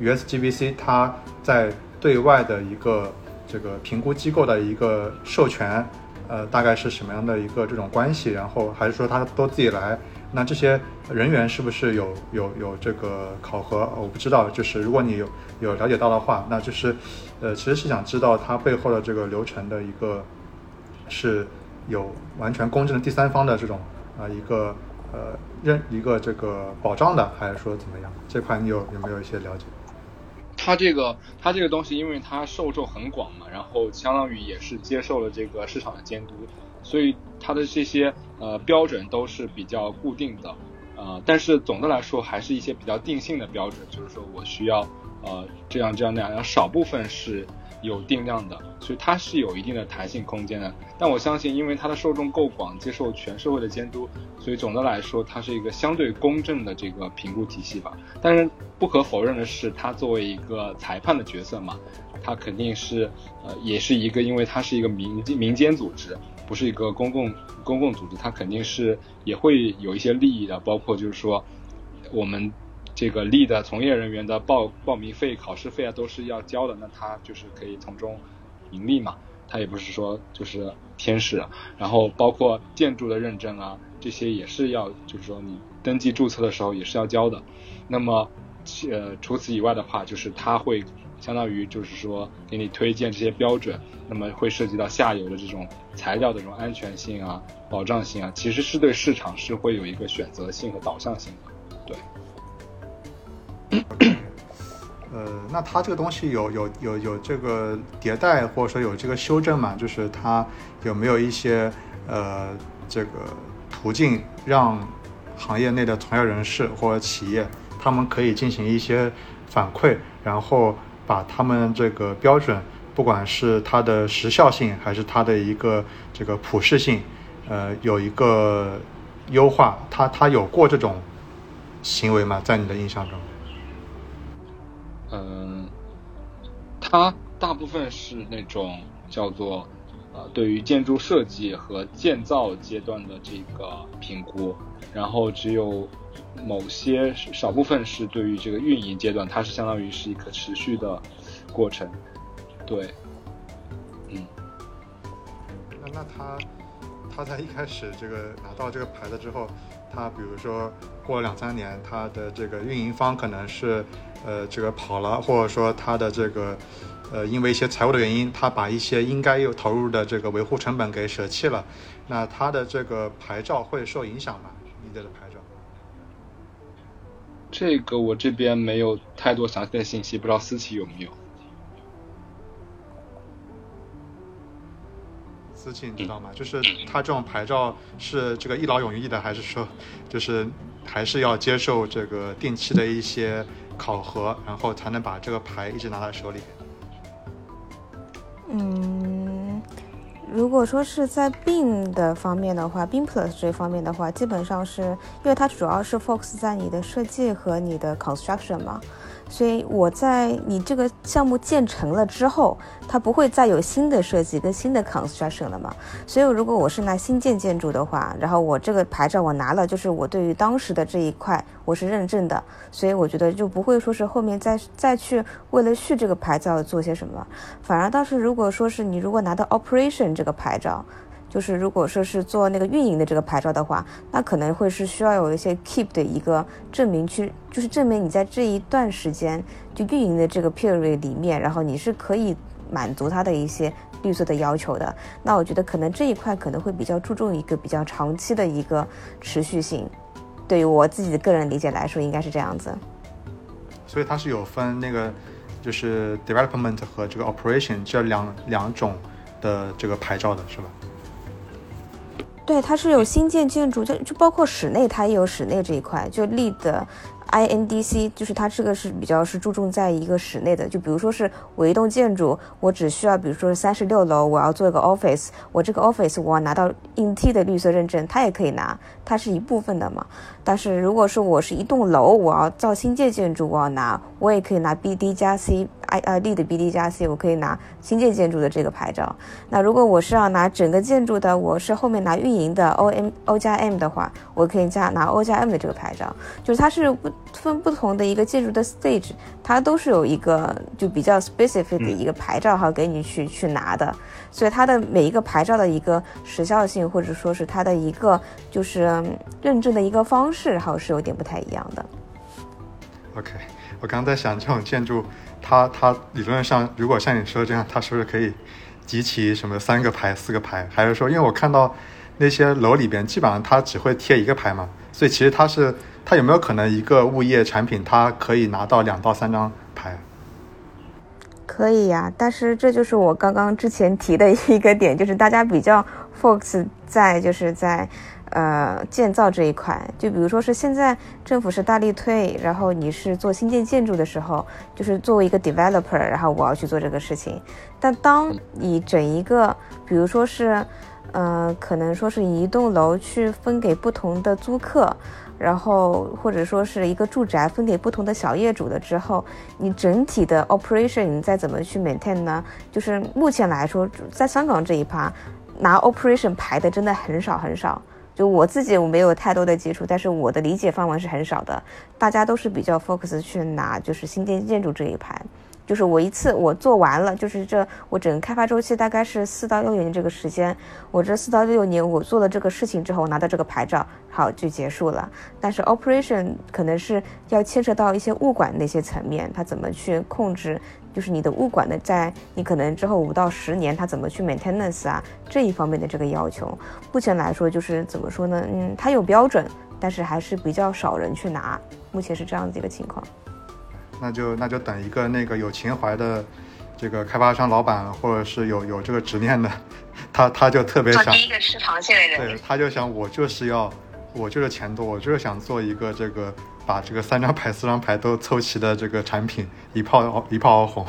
U S G B C 它在对外的一个这个评估机构的一个授权，呃，大概是什么样的一个这种关系？然后还是说他都自己来？那这些人员是不是有有有这个考核？我不知道，就是如果你有有了解到的话，那就是，呃，其实是想知道它背后的这个流程的一个是有完全公正的第三方的这种啊、呃、一个呃认一个这个保障的，还是说怎么样？这块你有有没有一些了解？它这个它这个东西，因为它受众很广嘛，然后相当于也是接受了这个市场的监督。所以它的这些呃标准都是比较固定的，呃，但是总的来说还是一些比较定性的标准，就是说我需要呃这样这样那样，少部分是有定量的，所以它是有一定的弹性空间的。但我相信，因为它的受众够广，接受全社会的监督，所以总的来说它是一个相对公正的这个评估体系吧。但是不可否认的是，它作为一个裁判的角色嘛，它肯定是呃也是一个，因为它是一个民民间组织。不是一个公共公共组织，它肯定是也会有一些利益的，包括就是说，我们这个L E E D的从业人员的报报名费、考试费啊，都是要交的，那它就是可以从中盈利嘛，它也不是说就是天使。然后包括建筑的认证啊，这些也是要，就是说你登记注册的时候也是要交的。那么呃，除此以外的话，就是它会相当于就是说给你推荐这些标准，那么会涉及到下游的这种材料的这种安全性啊、保障性啊，其实是对市场是会有一个选择性和导向性的。对。Okay. 呃，那它这个东西有有有有这个迭代或者说有这个修正嘛？就是它有没有一些呃这个途径让行业内的从业人士或者企业他们可以进行一些反馈，然后把他们这个标准，不管是它的时效性还是它的一个这个普适性，呃，有一个优化，它它有过这种行为吗？在你的印象中？嗯、呃，它大部分是那种叫做呃，对于建筑设计和建造阶段的这个评估，然后只有。某些少部分是对于这个运营阶段，它是相当于是一个持续的过程。对，嗯，那那他他在一开始这个拿到这个牌子之后，他比如说过了两三年，他的这个运营方可能是呃这个跑了，或者说他的这个呃因为一些财务的原因，他把一些应该有投入的这个维护成本给舍弃了，那他的这个牌照会受影响吗？你的牌照？这个我这边没有太多详细的信息，不知道思琪有没有。思琪你知道吗？就是他这种牌照是这个一劳永逸的，还是说就是还是要接受这个定期的一些考核，然后才能把这个牌一直拿在手里？嗯，如果说是在 B E A M 的方面的话 ，B E A M Plus 这方面的话，基本上是因为它主要是 focus 在你的设计和你的 construction 嘛，所以我在你这个项目建成了之后，它不会再有新的设计跟新的 construction 了嘛。所以如果我是拿新建建筑的话，然后我这个牌照我拿了，就是我对于当时的这一块我是认证的，所以我觉得就不会说是后面再再去为了续这个牌照做些什么。反而当时如果说是你如果拿到 operation 这个牌照，就是如果说是做那个运营的这个牌照的话，那可能会是需要有一些 keep 的一个证明去，就是证明你在这一段时间就运营的这个 period 里面，然后你是可以满足它的一些绿色的要求的。那我觉得可能这一块可能会比较注重一个比较长期的一个持续性，对于我自己的个人理解来说应该是这样子。所以它是有分那个就是 development 和这个 operation 这两两种的这个牌照的是吧？对，它是有新建建筑，就就包括室内，它也有室内这一块，就L E E D、I N D C， 就是它这个是比较是注重在一个室内的。就比如说是我一栋建筑，我只需要比如说三十六楼，我要做一个 office， 我这个 office 我要拿到硬 T 的绿色认证，它也可以拿，它是一部分的嘛。但是如果说我是一栋楼，我要造新建建筑，我要拿，我也可以拿 B D 加 C。呃 L E E D B D 加 C， 我可以拿新建建筑的这个牌照。那如果我是要拿整个建筑的，我是后面拿运营的 O 加 M 的话，我可以加拿 O 加 M 的这个牌照。就是它是分不同的一个建筑的 stage， 它都是有一个就比较 specific 的一个牌照号给你去去拿的。所以它的每一个牌照的一个时效性，或者说是它的一个就是认证的一个方式，还是有点不太一样的。OK， 我刚刚在想这种建筑。它它理论上，如果像你说的这样，它是不是可以集齐什么三个牌、四个牌？还是说，因为我看到那些楼里边，基本上它只会贴一个牌嘛，所以其实它是它有没有可能一个物业产品，它可以拿到两到三张牌？可以呀、啊，但是这就是我刚刚之前提的一个点，就是大家比较 focus 在就是在。呃，建造这一块，就比如说是现在政府是大力推，然后你是做新建建筑的时候，就是作为一个 developer， 然后我要去做这个事情。但当你整一个，比如说是，呃，可能说是一栋楼去分给不同的租客，然后或者说是一个住宅分给不同的小业主了之后，你整体的 operation 你再怎么去 maintain 呢？就是目前来说，在香港这一趴，拿 operation 排的真的很少很少。就我自己我没有太多的接触，但是我的理解范围是很少的，大家都是比较 focus 去拿就是新建建筑这一盘，就是我一次我做完了，就是这我整个开发周期大概是四到六年这个时间，我这四到六年我做了这个事情之后，我拿到这个牌照，好就结束了。但是 operation 可能是要牵扯到一些物管那些层面，它怎么去控制，就是你的物管的在你可能之后五到十年它怎么去 maintenance 啊这一方面的这个要求，目前来说就是怎么说呢，嗯，它有标准，但是还是比较少人去拿，目前是这样子一个情况。那就那就等一个那个有情怀的这个开发商老板，或者是有有这个执念的，他他就特别想做第一个吃螃蟹的人，对，他就想我就是要我就是钱多，我就是想做一个这个把这个三张牌四张牌都凑齐的这个产品，一炮一炮而红。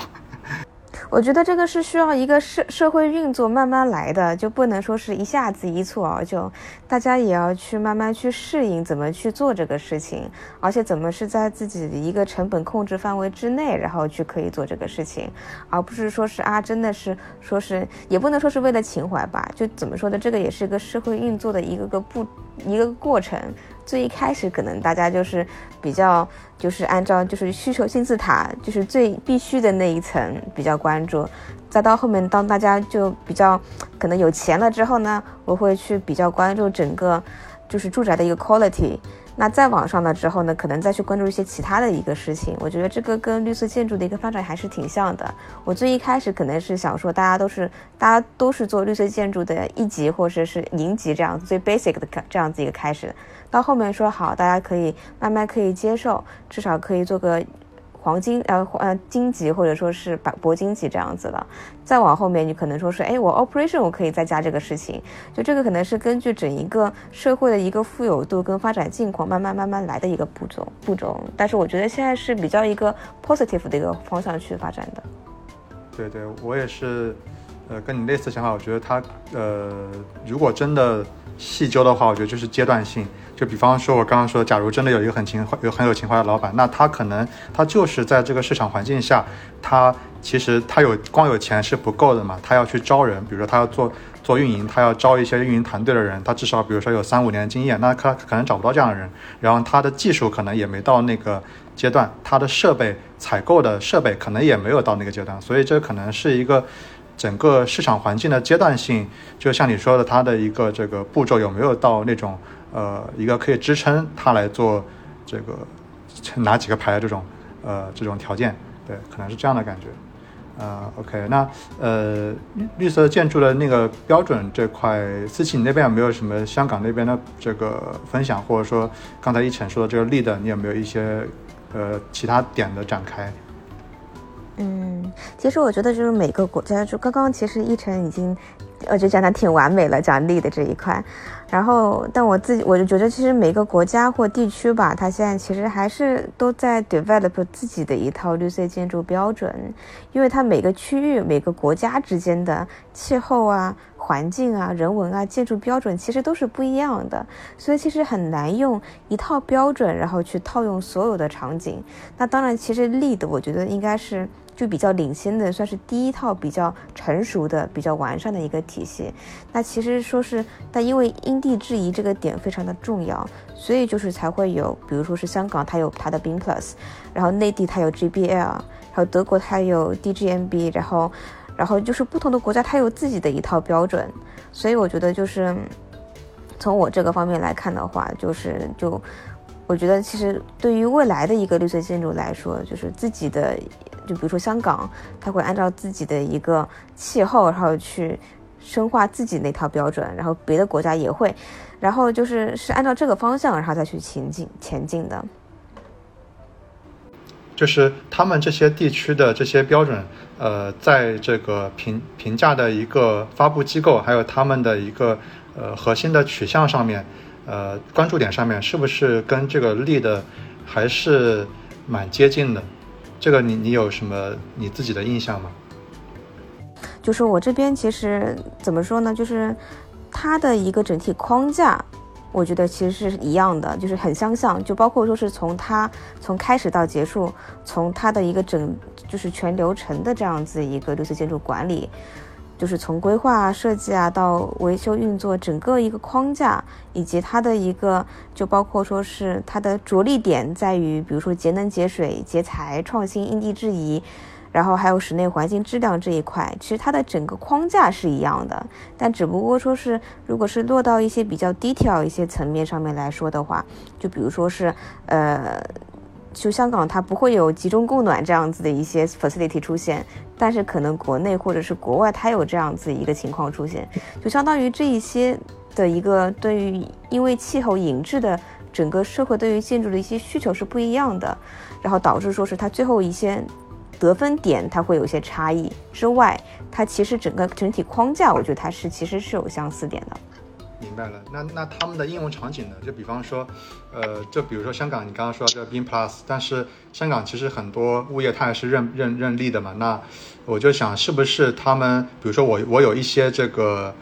我觉得这个是需要一个社社会运作慢慢来的，就不能说是一下子一蹴而就，大家也要去慢慢去适应怎么去做这个事情，而且怎么是在自己的一个成本控制范围之内，然后去可以做这个事情，而不是说是啊真的是说是也不能说是为了情怀吧，就怎么说的，这个也是一个社会运作的一个个不一个过程。最一开始可能大家就是比较就是按照就是需求金字塔就是最必须的那一层比较关注，再到后面当大家就比较可能有钱了之后呢，我会去比较关注整个就是住宅的一个 quality， 那再往上了之后呢，可能再去关注一些其他的一个事情。我觉得这个跟绿色建筑的一个发展还是挺像的。我最一开始可能是想说大家都是大家都是做绿色建筑的一级或者是零级这样最 basic 的这样子一个开始，到后面说好大家可以慢慢可以接受，至少可以做个黄金呃呃金级或者说是铂金级这样子了，再往后面你可能说是哎我 operation 我可以再加这个事情，就这个可能是根据整一个社会的一个富有度跟发展境况慢慢慢慢来的一个步骤步骤，但是我觉得现在是比较一个 positive 的一个方向去发展的。对对，我也是呃，跟你类似的想法，我觉得它呃，如果真的细究的话，我觉得就是阶段性。就比方说我刚刚说，假如真的有一个很情有很有情怀的老板，那他可能他就是在这个市场环境下，他其实他有光有钱是不够的嘛，他要去招人，比如说他要做做运营，他要招一些运营团队的人，他至少比如说有三五年的经验，那他可能找不到这样的人，然后他的技术可能也没到那个阶段，他的设备采购的设备可能也没有到那个阶段，所以这可能是一个整个市场环境的阶段性，就像你说的，它的一个这个步骤有没有到那种呃一个可以支撑它来做这个拿几个牌的这种呃这种条件，对，可能是这样的感觉。呃 OK， 那呃绿色建筑的那个标准这块，思琪你那边有没有什么香港那边的这个分享，或者说刚才一晨说的这个LEED，你有没有一些呃其他点的展开？嗯，其实我觉得就是每个国家，就刚刚其实一晨已经，我觉得讲的挺完美了，讲LEED的这一块。然后，但我自己我就觉得，其实每个国家或地区吧，它现在其实还是都在 develop 自己的一套绿色建筑标准，因为它每个区域、每个国家之间的气候啊、环境啊、人文啊、建筑标准其实都是不一样的，所以其实很难用一套标准然后去套用所有的场景。那当然其实LEED我觉得应该是就比较领先的，算是第一套比较成熟的比较完善的一个体系。那其实说是，但因为因地制宜这个点非常的重要，所以就是才会有比如说是香港它有它的 BEAM Plus， 然后内地它有 G B L， 还有德国它有 D G N B， 然后然后就是不同的国家它有自己的一套标准。所以我觉得就是从我这个方面来看的话，就是就我觉得其实对于未来的一个绿色建筑来说，就是自己的，就比如说香港它会按照自己的一个气候然后去深化自己那套标准，然后别的国家也会，然后就是是按照这个方向然后再去前进前进的。就是他们这些地区的这些标准，呃，在这个评评价的一个发布机构，还有他们的一个呃核心的取向上面，呃，关注点上面，是不是跟这个LEED的还是蛮接近的？这个你你有什么你自己的印象吗？就是我这边其实怎么说呢，就是它的一个整体框架。我觉得其实是一样的，就是很相像，就包括说是从它从开始到结束，从它的一个整就是全流程的这样子一个绿色建筑管理，就是从规划设计啊到维修运作，整个一个框架，以及它的一个就包括说是它的着力点在于，比如说节能节水节材、创新、因地制宜，然后还有室内环境质量这一块，其实它的整个框架是一样的，但只不过说是，如果是落到一些比较 detail 一些层面上面来说的话，就比如说是，呃，就香港它不会有集中供暖这样子的一些 facility 出现，但是可能国内或者是国外它有这样子一个情况出现，就相当于这一些的一个对于因为气候引致的整个社会对于建筑的一些需求是不一样的，然后导致说是它最后一些得分点它会有一些差异之外，它其实整个整体框架，我觉得它是其实是有相似点的。明白了，那那他们的应用场景呢？就比方说，呃，就比如说香港，你刚刚说这个 BEAM Plus， 但是香港其实很多物业它也是认认认LEED的嘛。那我就想，是不是他们，比如说我我有一些这个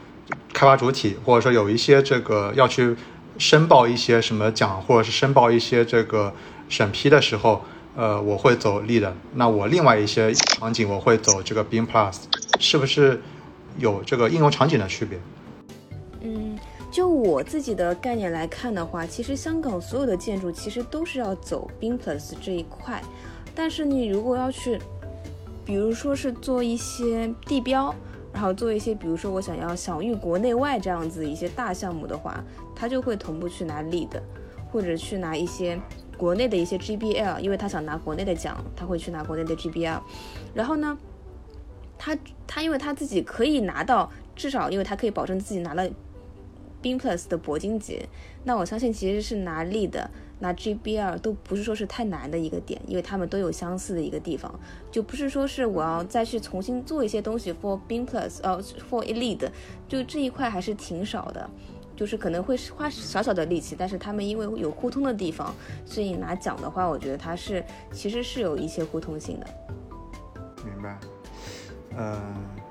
开发主体，或者说有一些这个要去申报一些什么奖，或者是申报一些这个审批的时候。呃，我会走LEED的，那我另外一些场景我会走这个BEAM Plus， 是不是有这个应用场景的区别？嗯，就我自己的概念来看的话，其实香港所有的建筑其实都是要走BEAM Plus 这一块，但是你如果要去，比如说是做一些地标，然后做一些比如说我想要享誉国内外这样子一些大项目的话，它就会同步去拿LEED的，或者去拿一些国内的一些 G B L， 因为他想拿国内的奖，他会去拿国内的 G B L。 然后呢他他因为他自己可以拿到，至少因为他可以保证自己拿了 BEAM Plus 的铂金级，那我相信其实是拿LEED的拿 G B L 都不是说是太难的一个点，因为他们都有相似的一个地方，就不是说是我要再去重新做一些东西 for BEAM Plus 呃 for LEED， 就这一块还是挺少的，就是可能会花小小的力气，但是他们因为有互通的地方，所以拿奖的话，我觉得它是其实是有一些互通性的。明白。嗯、呃，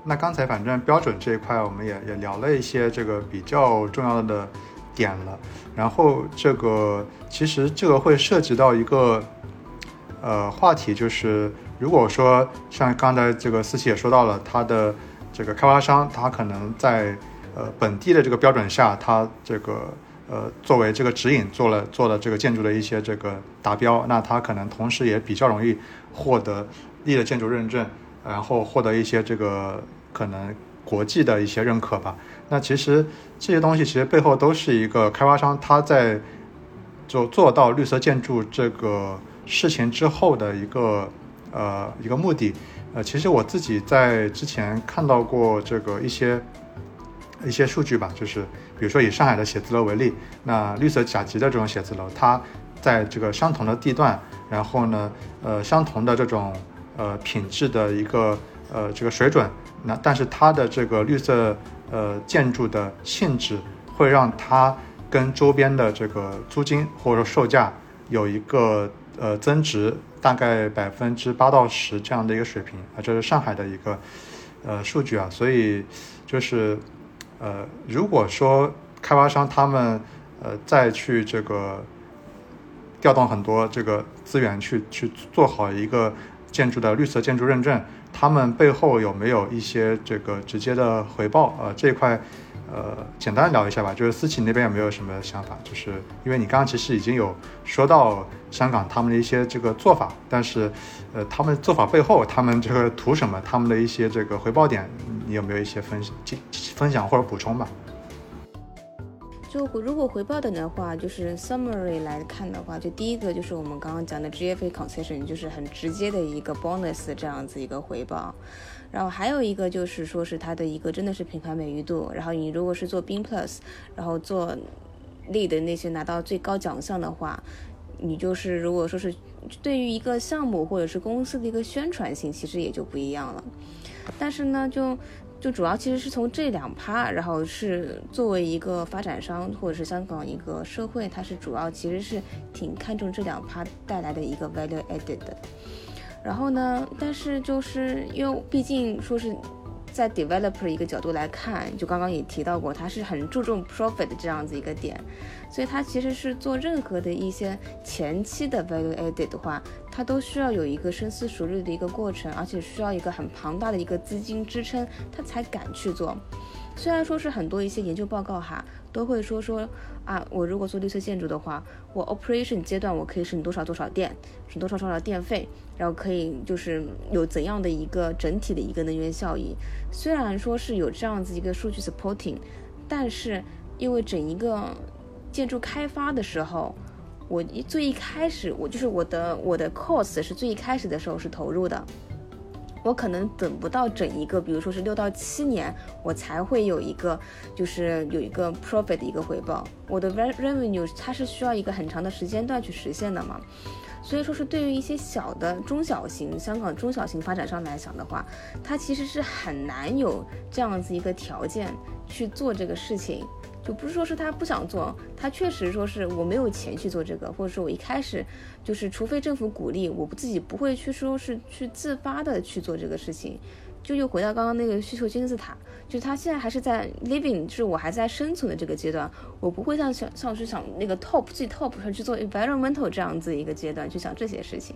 那刚才反正标准这一块我们也也聊了一些这个比较重要的点了，然后这个其实这个会涉及到一个呃话题，就是如果说像刚才这个思琪也说到了，他的这个开发商他可能在呃本地的这个标准下，他这个呃作为这个指引做了做了这个建筑的一些这个达标，那他可能同时也比较容易获得LEED的建筑认证，然后获得一些这个可能国际的一些认可吧。那其实这些东西其实背后都是一个开发商他在就做到绿色建筑这个事情之后的一个呃一个目的。呃，其实我自己在之前看到过这个一些一些数据吧，就是比如说以上海的写字楼为例，那绿色甲级的这种写字楼，它在这个相同的地段，然后呢，呃，相同的这种呃品质的一个呃这个水准，那但是它的这个绿色呃建筑的性质会让它跟周边的这个租金或者说售价有一个呃增值，大概百分之八到十这样的一个水平啊，这是上海的一个呃数据啊，所以就是呃如果说开发商他们呃再去这个调动很多这个资源去去做好一个建筑的绿色建筑认证，他们背后有没有一些这个直接的回报？呃，这一块，呃，简单聊一下吧。就是思琪那边有没有什么想法？就是因为你刚刚其实已经有说到香港他们的一些这个做法，但是，呃，他们做法背后，他们这个图什么？他们的一些这个回报点，你有没有一些分分享或者补充吧？就如果回报点的话，就是 summary 来看的话，就第一个就是我们刚刚讲的 G F A concession， 就是很直接的一个 bonus 这样子一个回报。然后还有一个就是说是它的一个真的是品牌美誉度。然后你如果是做 BEAM Plus， 然后做 LEED 的那些拿到最高奖项的话，你就是如果说是对于一个项目或者是公司的一个宣传性，其实也就不一样了。但是呢，就就主要其实是从这两趴，然后是作为一个发展商或者是香港一个社会，它是主要其实是挺看重这两趴带来的一个 value added 的。然后呢，但是就是因为毕竟说是在 developer 一个角度来看，就刚刚也提到过，它是很注重 profit 这样子一个点，所以它其实是做任何的一些前期的 value added 的话，它都需要有一个深思熟虑的一个过程，而且需要一个很庞大的一个资金支撑，它才敢去做。虽然说是很多一些研究报告哈都会说说啊，我如果做绿色建筑的话，我 operation 阶段我可以省多少多少电，省多少多少电费，然后可以就是有怎样的一个整体的一个能源效益。虽然说是有这样子一个数据 supporting， 但是因为整一个建筑开发的时候，我最一开始我就是我的我的 cost 是最一开始的时候是投入的。我可能等不到整一个比如说是六到七年我才会有一个就是有一个 profit 的一个回报，我的 revenue 它是需要一个很长的时间段去实现的嘛。所以说是对于一些小的中小型香港中小型发展商来讲的话，它其实是很难有这样子一个条件去做这个事情。就不是说是他不想做，他确实说是我没有钱去做这个，或者说我一开始就是除非政府鼓励，我自己不会去说是去自发的去做这个事情。就又回到刚刚那个需求金字塔，就是他现在还是在 living， 就是我还在生存的这个阶段，我不会像像去想那个 top 最 top 上去做 environmental 这样子一个阶段去想这些事情。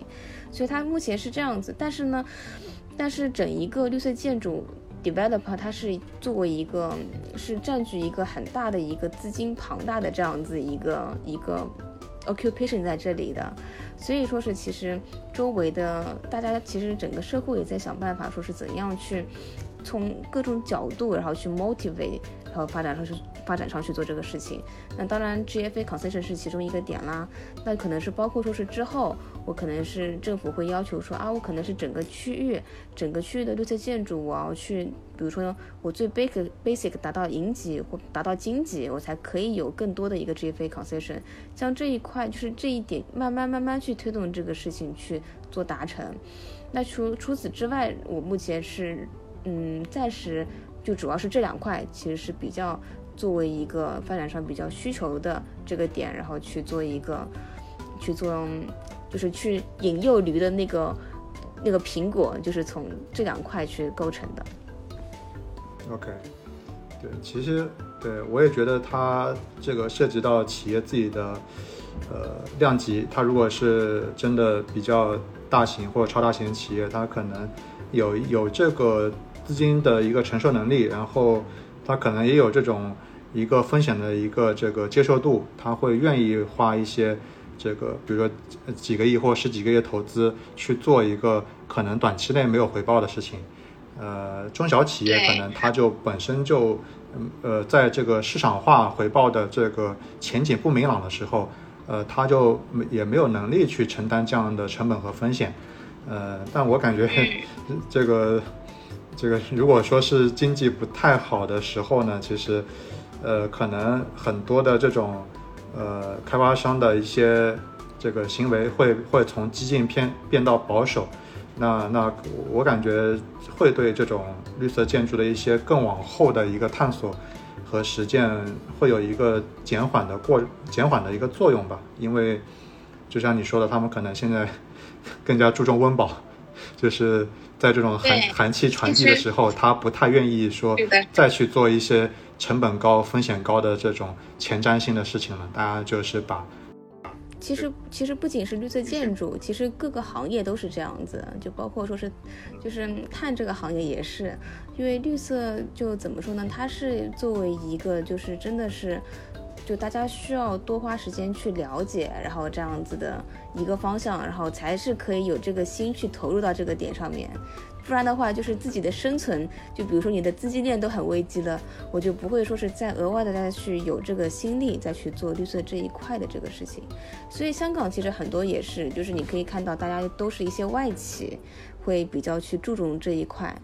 所以他目前是这样子，但是呢，但是整一个绿色建筑developer 它是作为一个是占据一个很大的一个资金庞大的这样子一个一个 occupation 在这里的，所以说是其实周围的大家其实整个社会也在想办法说是怎样去从各种角度然后去 motivate 然后发展上去发展上去做这个事情。那当然 G F A concession 是其中一个点啦，那可能是包括说是之后我可能是政府会要求说啊，我可能是整个区域整个区域的绿色建筑我要去比如说我最 basic basic 达到银级或达到金级，我才可以有更多的一个 G F A concession， 像这一块就是这一点慢慢慢慢去推动这个事情去做达成。那除除此之外，我目前是嗯，暂时就主要是这两块其实是比较作为一个发展商比较需求的这个点，然后去做一个去做就是去引诱驴的那个那个苹果就是从这两块去构成的。 OK， 对，其实对我也觉得它这个涉及到企业自己的呃量级，它如果是真的比较大型或者超大型企业，它可能有有这个资金的一个承受能力，然后它可能也有这种一个风险的一个这个接受度，它会愿意花一些这个比如说几个亿或十几个亿投资去做一个可能短期内没有回报的事情。呃，中小企业可能它就本身就呃在这个市场化回报的这个前景不明朗的时候，呃，它就也没有能力去承担这样的成本和风险。呃，但我感觉这个这个如果说是经济不太好的时候呢，其实呃可能很多的这种呃开发商的一些这个行为会会从激进偏变到保守。那那我感觉会对这种绿色建筑的一些更往后的一个探索和实践会有一个减缓的过减缓的一个作用吧，因为就像你说的，他们可能现在更加注重温饱，就是在这种寒寒气传递的时候，他不太愿意说再去做一些成本高、风险高的这种前瞻性的事情了，大家就是把。其实其实不仅是绿色建筑，其实各个行业都是这样子，就包括说是就是碳这个行业也是，因为绿色就怎么说呢，它是作为一个就是真的是就大家需要多花时间去了解，然后这样子的一个方向，然后才是可以有这个心去投入到这个点上面，不然的话就是自己的生存，就比如说你的资金链都很危机了，我就不会说是再额外的再去有这个心力再去做绿色这一块的这个事情。所以香港其实很多也是，就是你可以看到大家都是一些外企会比较去注重这一块。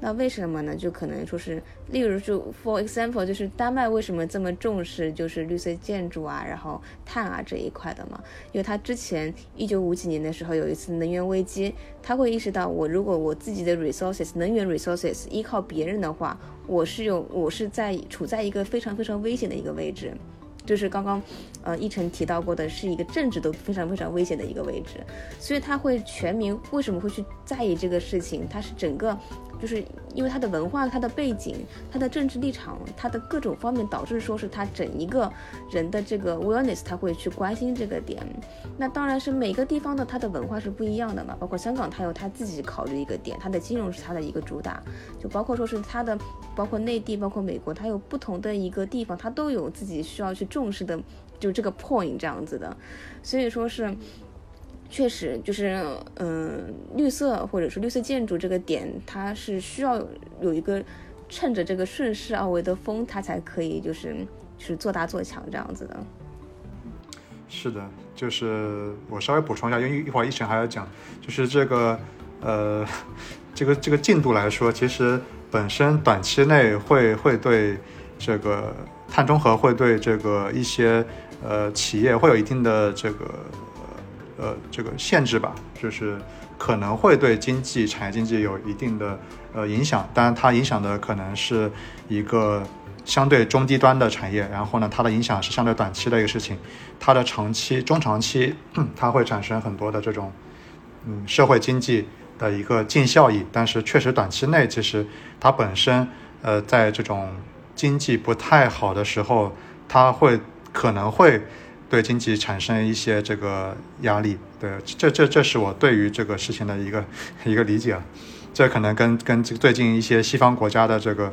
那为什么呢？就可能说是例如就 for example 就是丹麦为什么这么重视就是绿色建筑啊，然后碳啊这一块的嘛，因为他之前一九五几年的时候有一次能源危机，他会意识到我如果我自己的 resources 能源 resources 依靠别人的话，我是有我是在处在一个非常非常危险的一个位置，就是刚刚呃一晨提到过的，是一个政治都非常非常危险的一个位置。所以他会全民为什么会去在意这个事情，他是整个就是因为他的文化、他的背景、他的政治立场、他的各种方面导致说是他整一个人的这个 awareness 他会去关心这个点。那当然是每个地方的他的文化是不一样的嘛，包括香港他有他自己考虑一个点，他的金融是他的一个主打，就包括说是他的包括内地包括美国，他有不同的一个地方他都有自己需要去重视的就这个 point 这样子的。所以说是确实就是嗯、呃，绿色或者是绿色建筑这个点它是需要有一个趁着这个顺势而为的风，它才可以就是是做大做强这样子的。是的，就是我稍微补充一下，因为一会儿一晨还要讲，就是这个呃这个这个进度来说，其实本身短期内会会对这个碳中和会对这个一些呃企业会有一定的这个呃呃这个限制吧，就是可能会对经济产业经济有一定的呃影响，当然它影响的可能是一个相对中低端的产业，然后呢它的影响是相对短期的一个事情，它的长期中长期它会产生很多的这种嗯社会经济的一个净效益，但是确实短期内其实它本身呃在这种经济不太好的时候，它会可能会对经济产生一些这个压力。对，这这这是我对于这个事情的一个一个理解。这可能跟跟最近一些西方国家的这个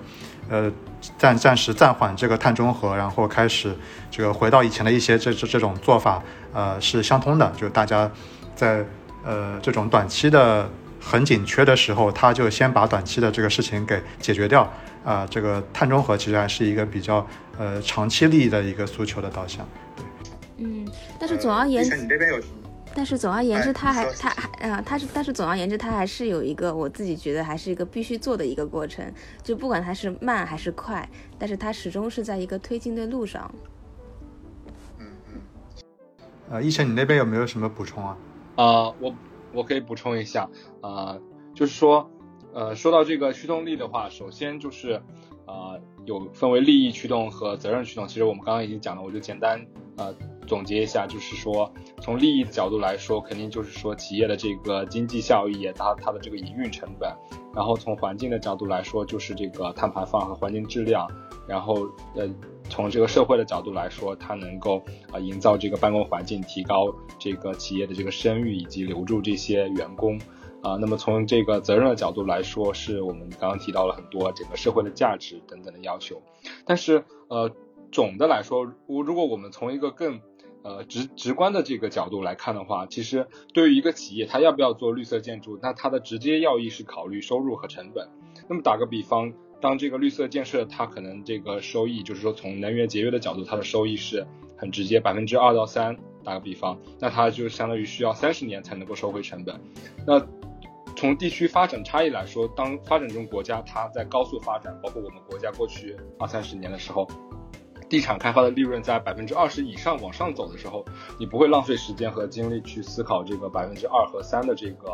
呃暂暂时暂缓这个碳中和，然后开始这个回到以前的一些这这这种做法呃是相通的，就大家在呃这种短期的很紧缺的时候，他就先把短期的这个事情给解决掉啊、呃，这个碳中和其实还是一个比较呃长期利益的一个诉求的导向。对，嗯，但是总而言之，呃、你这边有，但是总而言之，他还他还啊，他是但是总而言之，他还是有一个我自己觉得还是一个必须做的一个过程，就不管它是慢还是快，但是它始终是在一个推进的路上。嗯嗯，呃，一晨，你那边有没有什么补充啊？啊、呃，我。我可以补充一下啊、呃，就是说，呃，说到这个驱动力的话，首先就是啊、呃，有分为利益驱动和责任驱动。其实我们刚刚已经讲了，我就简单呃总结一下，就是说从利益的角度来说，肯定就是说企业的这个经济效益，也它它的这个营运成本，然后从环境的角度来说，就是这个碳排放和环境质量，然后呃从这个社会的角度来说，它能够啊、呃、营造这个办公环境，提高这个企业的这个声誉以及留住这些员工。啊，那么从这个责任的角度来说，是我们刚刚提到了很多这个社会的价值等等的要求。但是呃总的来说，如果我们从一个更呃直直观的这个角度来看的话，其实对于一个企业，它要不要做绿色建筑，那它的直接要义是考虑收入和成本。那么打个比方，当这个绿色建设，它可能这个收益，就是说从能源节约的角度，它的收益是很直接 百分之二到三， 打个比方，那它就相当于需要三十年才能够收回成本。那从地区发展差异来说，当发展中国家它在高速发展，包括我们国家过去二三十年的时候，地产开发的利润在 百分之二十 以上往上走的时候，你不会浪费时间和精力去思考这个 百分之二和三 的这个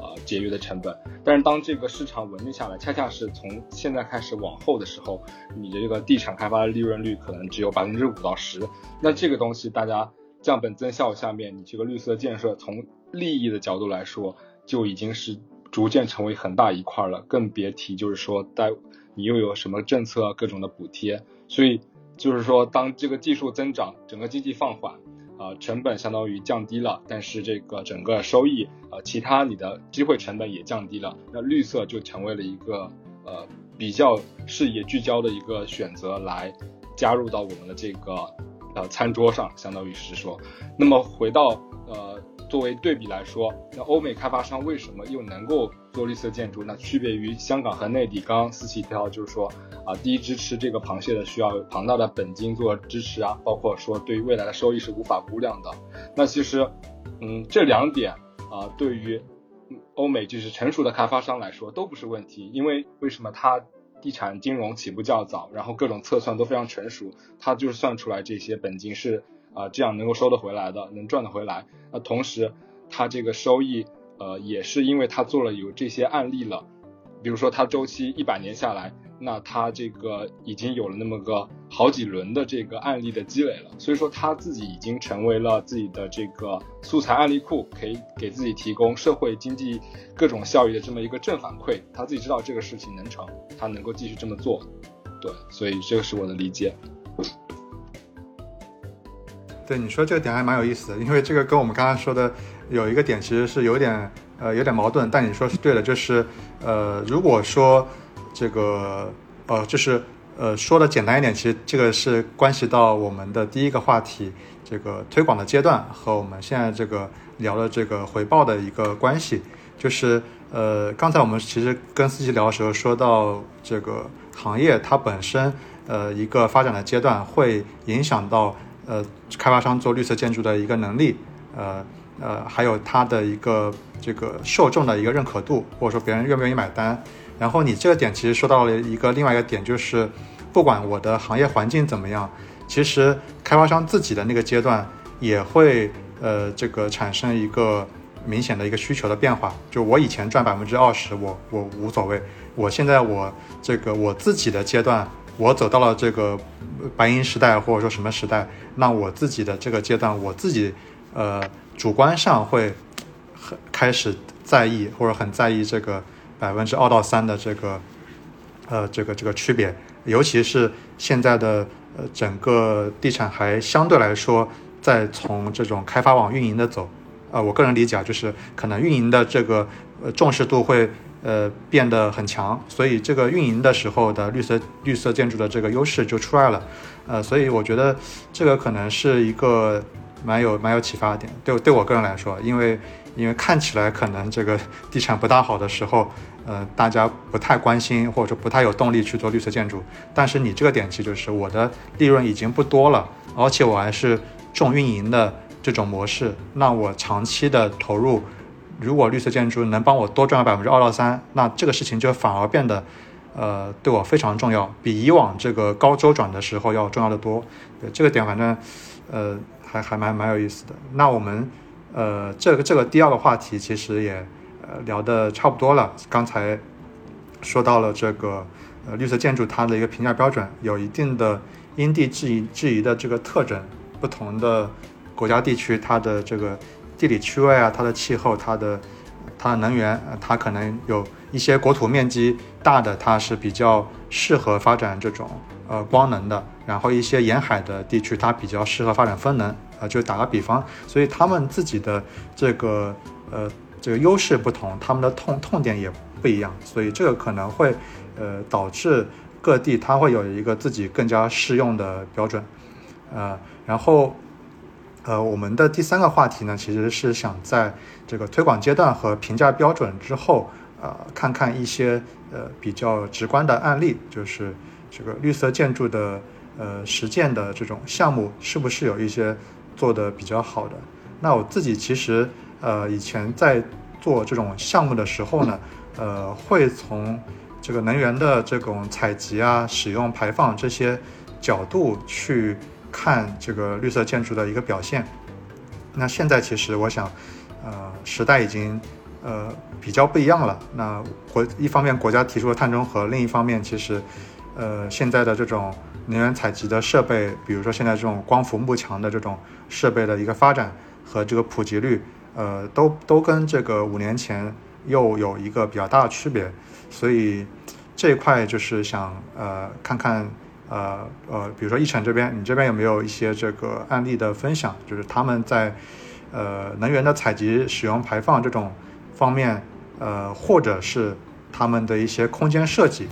呃节约的成本。但是当这个市场稳定下来，恰恰是从现在开始往后的时候，你的这个地产开发的利润率可能只有 百分之五到十， 那这个东西大家降本增效下面，你这个绿色建设从利益的角度来说就已经是逐渐成为很大一块了，更别提就是说在你又有什么政策各种的补贴。所以就是说当这个技术增长，整个经济放缓啊、呃，成本相当于降低了，但是这个整个收益啊、呃，其他你的机会成本也降低了，那绿色就成为了一个呃比较视野聚焦的一个选择，来加入到我们的这个呃餐桌上，相当于是说。那么回到呃作为对比来说，那欧美开发商为什么又能够做绿色建筑？那区别于香港和内地，刚刚思琪提到就是说啊，第一，支持这个螃蟹的需要庞大的本金做支持啊，包括说对于未来的收益是无法估量的。那其实嗯这两点啊，对于欧美就是成熟的开发商来说都不是问题，因为为什么它地产金融起步较早，然后各种测算都非常成熟，它就是算出来这些本金是啊、呃，这样能够收得回来的，能赚得回来。那同时，它这个收益，呃，也是因为它做了有这些案例了。比如说，它周期一百年下来，那它这个已经有了那么个好几轮的这个案例的积累了。所以说，它自己已经成为了自己的这个素材案例库，可以给自己提供社会经济各种效益的这么一个正反馈。他自己知道这个事情能成，他能够继续这么做。对，所以这个是我的理解。对，你说这个点还蛮有意思的，因为这个跟我们刚刚说的有一个点其实是有点呃有点矛盾，但你说是对的，就是呃如果说这个呃就是呃说的简单一点，其实这个是关系到我们的第一个话题，这个推广的阶段和我们现在这个聊的这个回报的一个关系，就是呃刚才我们其实跟思琪聊的时候说到这个行业它本身呃一个发展的阶段会影响到呃，开发商做绿色建筑的一个能力，呃呃，还有它的一个这个受众的一个认可度，或者说别人愿不愿意买单。然后你这个点其实说到了一个另外一个点，就是不管我的行业环境怎么样，其实开发商自己的那个阶段也会呃这个产生一个明显的一个需求的变化。就我以前赚百分之二十，我我无所谓，我现在我这个我自己的阶段。我走到了这个白银时代，或者说什么时代，那我自己的这个阶段，我自己呃主观上会很开始在意，或者很在意这个百分之二到三的这个呃这个这个区别，尤其是现在的呃整个地产还相对来说在从这种开发往运营的走，呃我个人理解就是可能运营的这个呃重视度会。呃，变得很强，所以这个运营的时候的绿色绿色建筑的这个优势就出来了，呃，所以我觉得这个可能是一个蛮有蛮有启发的点，对对我个人来说，因为因为看起来可能这个地产不大好的时候，呃，大家不太关心或者说不太有动力去做绿色建筑，但是你这个点其实就是我的利润已经不多了，而且我还是重运营的这种模式，那我长期的投入。如果绿色建筑能帮我多赚百分之二到三，那这个事情就反而变得，呃，对我非常重要，比以往这个高周转的时候要重要的多。这个点反正，呃，还还蛮蛮有意思的。那我们，呃，这个这个第二个话题其实也，呃，聊得差不多了。刚才说到了这个，呃，绿色建筑它的一个评价标准有一定的因地制宜制宜的这个特征，不同的国家地区它的这个地理区位啊，它的气候，它的它的能源，它可能有一些国土面积大的，它是比较适合发展这种呃光能的，然后一些沿海的地区它比较适合发展风能，呃就打个比方，所以他们自己的这个呃这个优势不同，他们的痛痛点也不一样，所以这个可能会呃导致各地它会有一个自己更加适用的标准，呃然后。呃，我们的第三个话题呢，其实是想在这个推广阶段和评价标准之后，呃，看看一些呃比较直观的案例，就是这个绿色建筑的呃实践的这种项目，是不是有一些做的比较好的？那我自己其实呃以前在做这种项目的时候呢，呃，会从这个能源的这种采集啊、使用、排放这些角度去看这个绿色建筑的一个表现。那现在其实我想呃时代已经呃比较不一样了，那国一方面国家提出了碳中和，另一方面其实呃现在的这种能源采集的设备，比如说现在这种光伏幕墙的这种设备的一个发展和这个普及率，呃都都跟这个五年前又有一个比较大的区别，所以这一块就是想呃看看呃呃，比如说一晨这边，你这边有没有一些这个案例的分享？就是他们在呃能源的采集、使用、排放这种方面，呃，或者是他们的一些空间设计，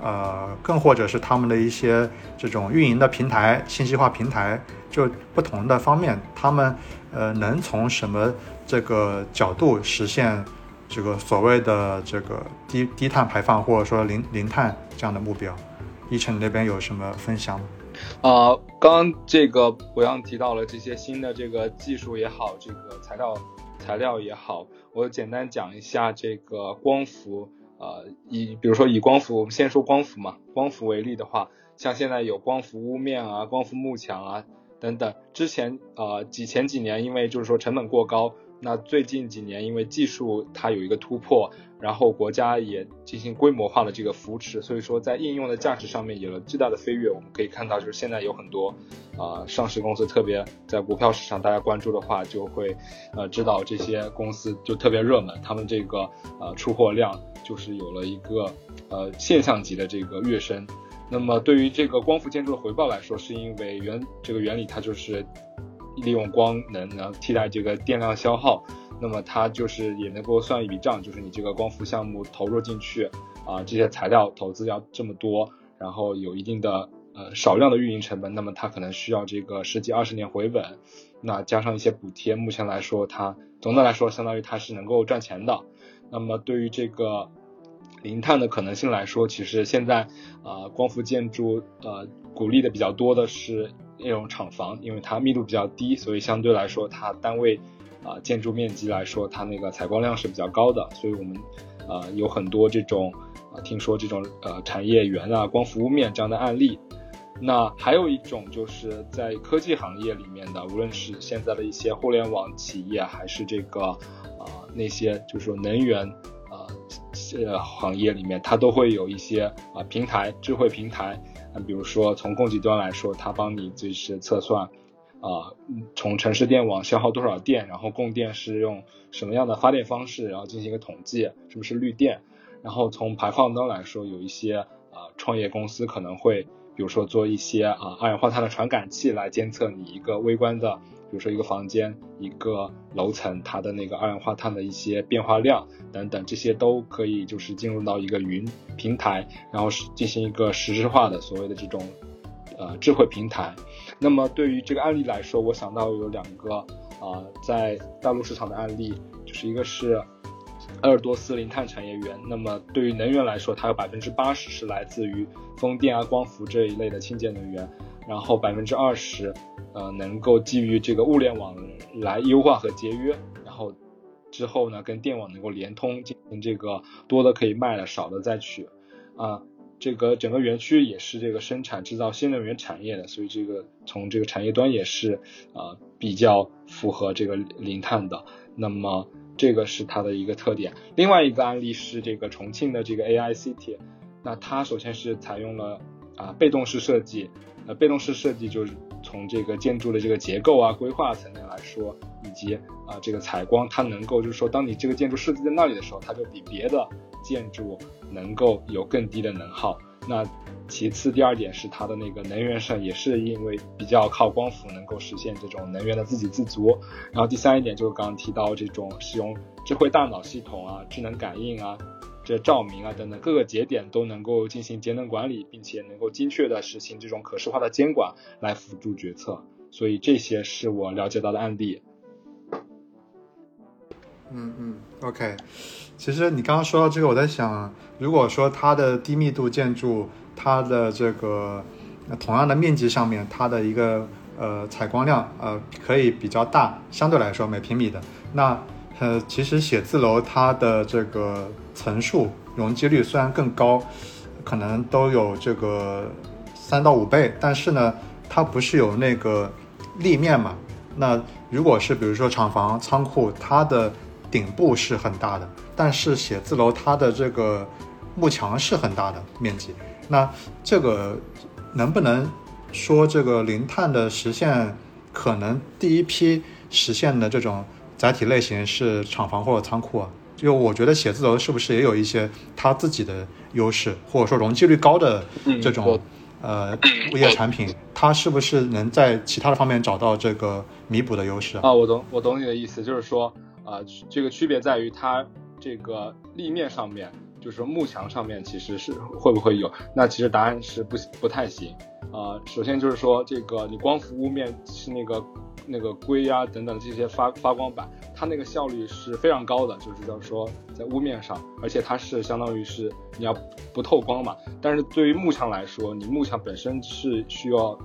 呃，更或者是他们的一些这种运营的平台、信息化平台，就不同的方面，他们呃能从什么这个角度实现这个所谓的这个低低碳排放，或者说零零碳这样的目标？一晨那边有什么分享吗？呃，刚刚这个博洋提到了这些新的这个技术也好，这个材料材料也好，我简单讲一下这个光伏。呃，以比如说以光伏，我们先说光伏嘛，光伏为例的话，像现在有光伏屋面啊、光伏幕墙啊等等。之前呃几前几年因为就是说成本过高，那最近几年因为技术它有一个突破，然后国家也进行规模化的这个扶持，所以说在应用的价值上面有了巨大的飞跃。我们可以看到就是现在有很多呃上市公司，特别在股票市场大家关注的话就会呃知道这些公司就特别热门，他们这个呃出货量就是有了一个呃现象级的这个跃升。那么对于这个光伏建筑的回报来说，是因为原这个原理它就是利用光能能替代这个电量消耗，那么它就是也能够算一笔账，就是你这个光伏项目投入进去啊、呃，这些材料投资要这么多，然后有一定的呃少量的运营成本，那么它可能需要这个十几二十年回本，那加上一些补贴，目前来说它总的来说相当于它是能够赚钱的。那么对于这个零碳的可能性来说，其实现在啊、呃、光伏建筑呃鼓励的比较多的是那种厂房，因为它密度比较低，所以相对来说它单位啊、呃、建筑面积来说，它那个采光量是比较高的，所以我们呃有很多这种啊、呃、听说这种呃产业园啊、光伏屋面这样的案例。那还有一种就是在科技行业里面的，无论是现在的一些互联网企业，还是这个啊、呃、那些就是说能源啊呃行业里面，它都会有一些啊、呃、平台，智慧平台。那比如说从供给端来说，它帮你就是测算啊、呃，从城市电网消耗多少电，然后供电是用什么样的发电方式，然后进行一个统计，是不是绿电。然后从排放端来说，有一些啊、呃、创业公司可能会比如说做一些啊、呃、二氧化碳的传感器来监测你一个微观的，比如说一个房间、一个楼层，它的那个二氧化碳的一些变化量等等，这些都可以就是进入到一个云平台，然后进行一个实时化的所谓的这种呃智慧平台。那么对于这个案例来说，我想到有两个啊、呃、在大陆市场的案例，就是一个是鄂尔多斯零碳产业园。那么对于能源来说，它有 百分之八十 是来自于风电啊、光伏这一类的清洁能源，然后 百分之二十 呃能够基于这个物联网来优化和节约，然后之后呢跟电网能够连通，进行这个多的可以卖了，少的再取啊。这个整个园区也是这个生产制造新能源产业的，所以这个从这个产业端也是啊、呃、比较符合这个零碳的，那么这个是它的一个特点。另外一个案例是这个重庆的这个 A I City， 那它首先是采用了啊、呃、被动式设计。呃，被动式设计就是从这个建筑的这个结构啊规划层面来说，以及啊、呃、这个采光，它能够就是说当你这个建筑设计在那里的时候，它就比别的建筑能够有更低的能耗。那其次第二点是它的那个能源上也是因为比较靠光伏能够实现这种能源的自给自足。然后第三一点就是刚刚提到这种使用智慧大脑系统啊、智能感应啊、这照明啊等等各个节点都能够进行节能管理，并且能够精确的实行这种可视化的监管来辅助决策。所以这些是我了解到的案例。嗯嗯 ，OK。其实你刚刚说到这个，我在想，如果说它的低密度建筑，它的这个同样的面积上面，它的一个呃采光量呃可以比较大，相对来说每平米的那。呃，其实写字楼它的这个层数容积率虽然更高，可能都有这个三到五倍，但是呢，它不是有那个立面嘛？那如果是比如说厂房、仓库，它的顶部是很大的，但是写字楼它的这个幕墙是很大的面积。那这个能不能说这个零碳的实现，可能第一批实现的这种载体类型是厂房或者仓库啊？就我觉得写字楼是不是也有一些它自己的优势，或者说容积率高的这种、嗯、呃物业产品，它是不是能在其他的方面找到这个弥补的优势啊？啊我懂我懂你的意思，就是说啊、呃，这个区别在于它这个立面上面，就是幕墙上面，其实是会不会有？那其实答案是不不太行啊、呃。首先就是说，这个你光伏屋面是那个。那个硅啊等等这些发发光板，它那个效率是非常高的，就是叫说在屋面上，而且它是相当于是你要不透光嘛。但是对于幕墙来说，你幕墙本身是需要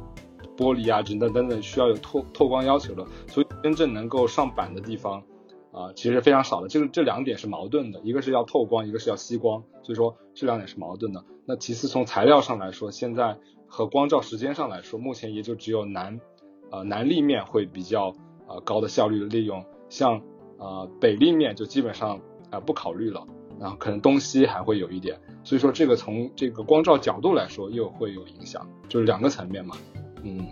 玻璃啊等等等等需要有透透光要求的，所以真正能够上板的地方啊、呃，其实非常少的。这个这两点是矛盾的，一个是要透光，一个是要吸光，所以说这两点是矛盾的。那其次从材料上来说，现在和光照时间上来说，目前也就只有南。呃，南立面会比较呃高的效率的利用，像呃北立面就基本上啊、呃、不考虑了，然后可能东西还会有一点，所以说这个从这个光照角度来说又会有影响，就是两个层面嘛，嗯。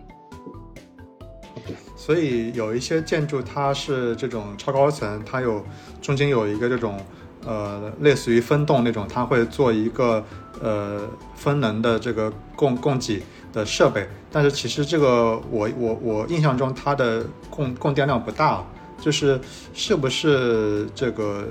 所以有一些建筑它是这种超高层，它有中间有一个这种呃类似于分栋那种，它会做一个呃分能的这个供供给的设备，但是其实这个我我我印象中它的供供电量不大，就是是不是这个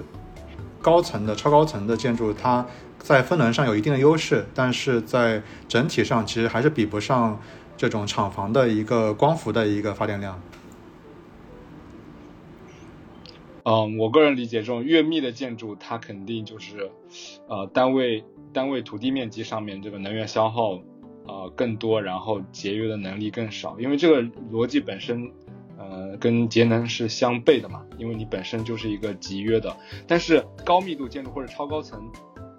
高层的超高层的建筑它在分能上有一定的优势，但是在整体上其实还是比不上这种厂房的一个光伏的一个发电量。嗯，我个人理解，这种越密的建筑它肯定就是呃单位单位土地面积上面这个能源消耗呃更多，然后节约的能力更少，因为这个逻辑本身呃跟节能是相悖的嘛，因为你本身就是一个集约的。但是高密度建筑或者超高层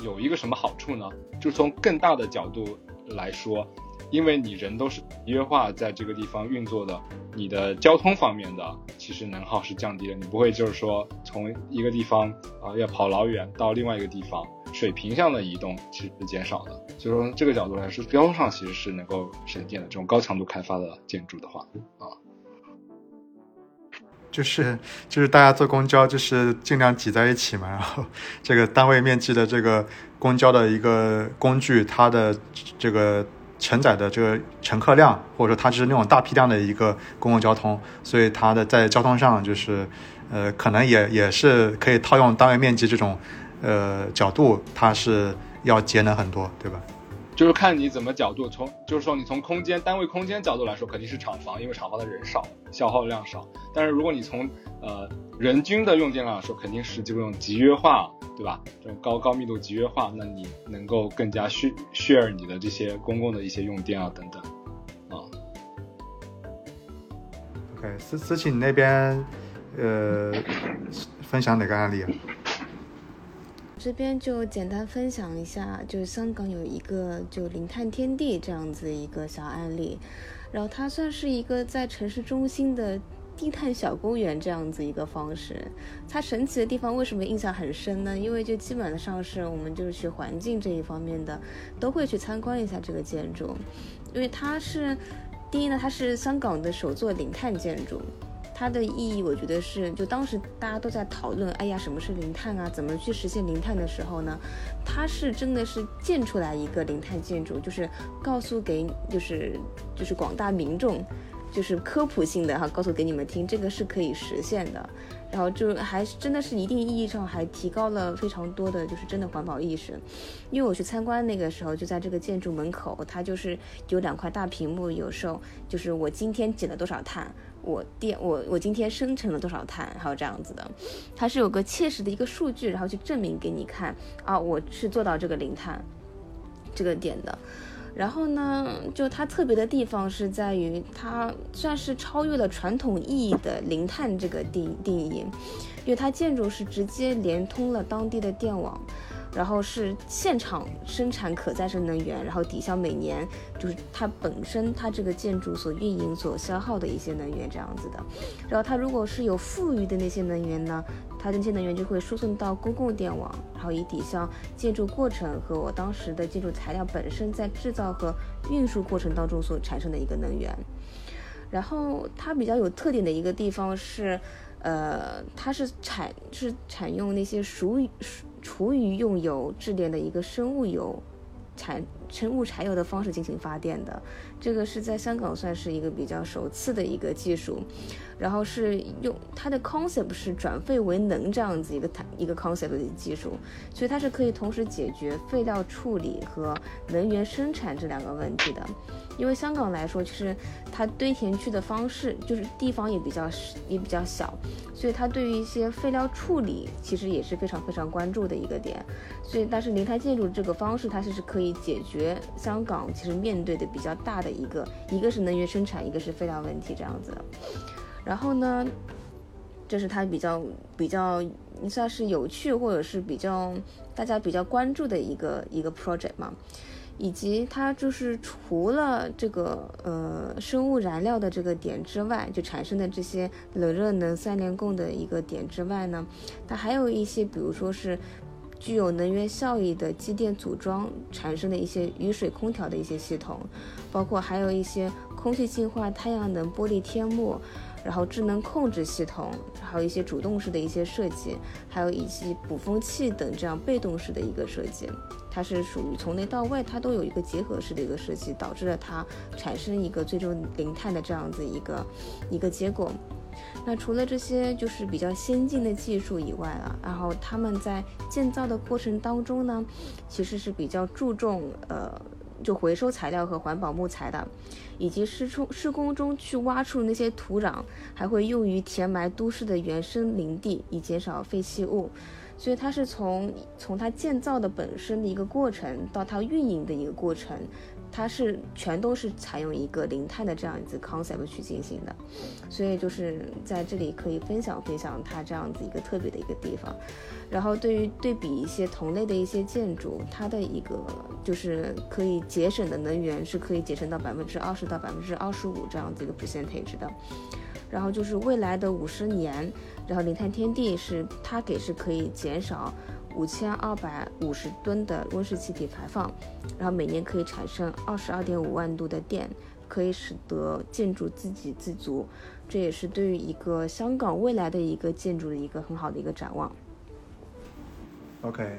有一个什么好处呢？就是从更大的角度来说，因为你人都是约化在这个地方运作的，你的交通方面的其实能耗是降低的，你不会就是说从一个地方啊、呃、要跑老远到另外一个地方，水平上的移动其实是减少的，所以说这个角度来说，标上其实是能够省电的。这种高强度开发的建筑的话，啊，就是就是大家坐公交就是尽量挤在一起嘛，然后这个单位面积的这个公交的一个工具，它的这个承载的这个乘客量，或者说它是那种大批量的一个公共交通，所以它的在交通上就是，呃，可能也也是可以套用单位面积这种，呃，角度，它是要节能很多，对吧？就是看你怎么角度，从就是说你从空间单位空间角度来说，肯定是厂房，因为厂房的人少，消耗量少。但是如果你从呃人均的用电量来说，肯定是这种集约化，对吧？这种高高密度集约化，那你能够更加 share 你的这些公共的一些用电啊等等啊。OK， 思思琪，你那边呃分享哪个案例啊？这边就简单分享一下，就是香港有一个就零碳天地这样子一个小案例，然后它算是一个在城市中心的低碳小公园这样子一个方式。它神奇的地方为什么印象很深呢？因为就基本上是我们就是学环境这一方面的都会去参观一下这个建筑，因为它是第一呢，它是香港的首座零碳建筑，它的意义我觉得是，就当时大家都在讨论哎呀什么是零碳啊，怎么去实现零碳的时候呢，它是真的是建出来一个零碳建筑，就是告诉给就是就是广大民众，就是科普性的哈，告诉给你们听这个是可以实现的，然后就还真的是一定意义上还提高了非常多的就是真的环保意识。因为我去参观那个时候，就在这个建筑门口，它就是有两块大屏幕，有时候就是我今天减了多少碳，我电我我今天生成了多少碳，还有这样子的，它是有个切实的一个数据，然后去证明给你看啊，我是做到这个零碳这个点的。然后呢，就它特别的地方是在于，它算是超越了传统意义的零碳这个定定义，因为它建筑是直接连通了当地的电网，然后是现场生产可再生能源，然后抵消每年就是它本身它这个建筑所运营所消耗的一些能源这样子的。然后它如果是有富余的那些能源呢，它这些能源就会输送到公共电网，然后以抵消建筑过程和我当时的建筑材料本身在制造和运输过程当中所产生的一个能源。然后它比较有特点的一个地方是，呃，它是产是产用那些熟厨余用油制炼的一个生物油产生物柴油的方式进行发电的，这个是在香港算是一个比较首次的一个技术。然后是用它的 concept 是转废为能这样子一个一个 concept 的技术，所以它是可以同时解决废料处理和能源生产这两个问题的。因为香港来说，就是它堆填区的方式就是地方也比较也比较小，所以它对于一些废料处理其实也是非常非常关注的一个点。所以但是零碳建筑这个方式它是可以解决香港其实面对的比较大的一个一个是能源生产，一个是废料问题这样子的。然后呢，这是它比较比较算是有趣或者是比较大家比较关注的一个一个 project 嘛。以及它就是除了这个呃生物燃料的这个点之外，就产生的这些冷热能三联共的一个点之外呢，它还有一些比如说是具有能源效益的机电组装产生的一些雨水空调的一些系统，包括还有一些空气净化太阳能玻璃天幕，然后智能控制系统，还有一些主动式的一些设计，还有一些捕风器等这样被动式的一个设计。它是属于从内到外它都有一个结合式的一个设计，导致了它产生一个最终零碳的这样子一个一个结果。那除了这些就是比较先进的技术以外啊，然后他们在建造的过程当中呢，其实是比较注重呃就回收材料和环保木材的，以及施工施工中去挖出那些土壤，还会用于填埋都市的原生林地，以减少废弃物。所以它是从从它建造的本身的一个过程到它运营的一个过程，它是全都是采用一个零碳的这样子 concept 去进行的。所以就是在这里可以分享分享它这样子一个特别的一个地方。然后对于对比一些同类的一些建筑，它的一个就是可以节省的能源是可以节省到百分之二十到百分之二十五这样子一个 percentage 的。然后就是未来的五十年，然后零碳天地是它给是可以减少五千二百五十吨的温室气体排放，然后每年可以产生二十二点五万度的电，可以使得建筑自给自足。这也是对于一个香港未来的一个建筑的一个很好的一个展望。OK，